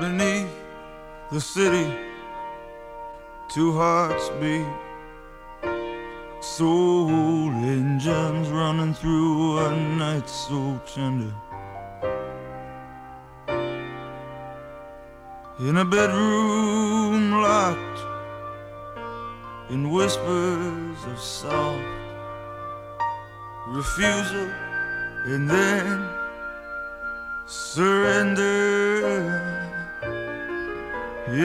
beneath the city, two hearts beat, soul engines running through a night so tender. In a bedroom locked in whispers of soft refusal and then surrender.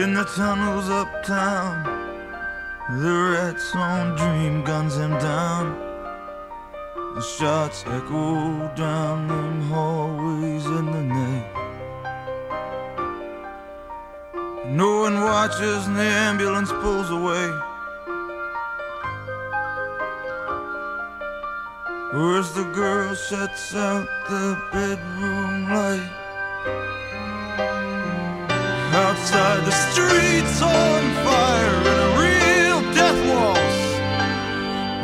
In the tunnels uptown, the rats on dream guns him down. The shots echo down them hallways in the night. No one watches and the ambulance pulls away. Or as the girl shuts out the bedroom light. Outside, the streets on fire in a real death waltz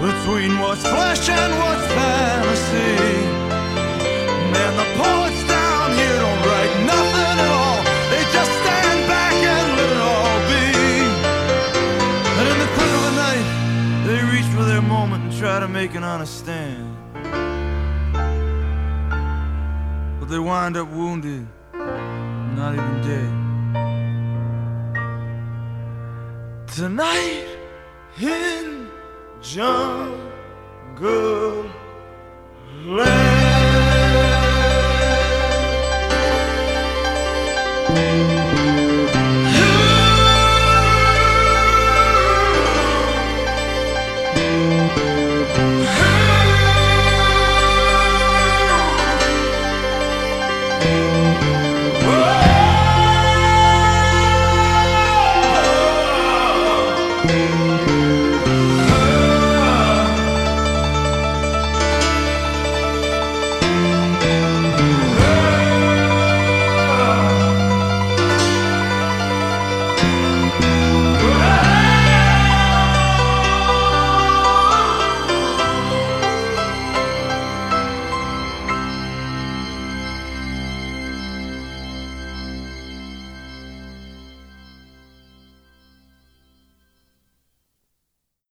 between what's flesh and what's fantasy. And the poets down here don't write nothing at all. They just stand back and let it all be. And in the clear of the night, they reach for their moment and try to make an honest stand. But they wind up wounded, not even dead. Tonight in Jungle Land.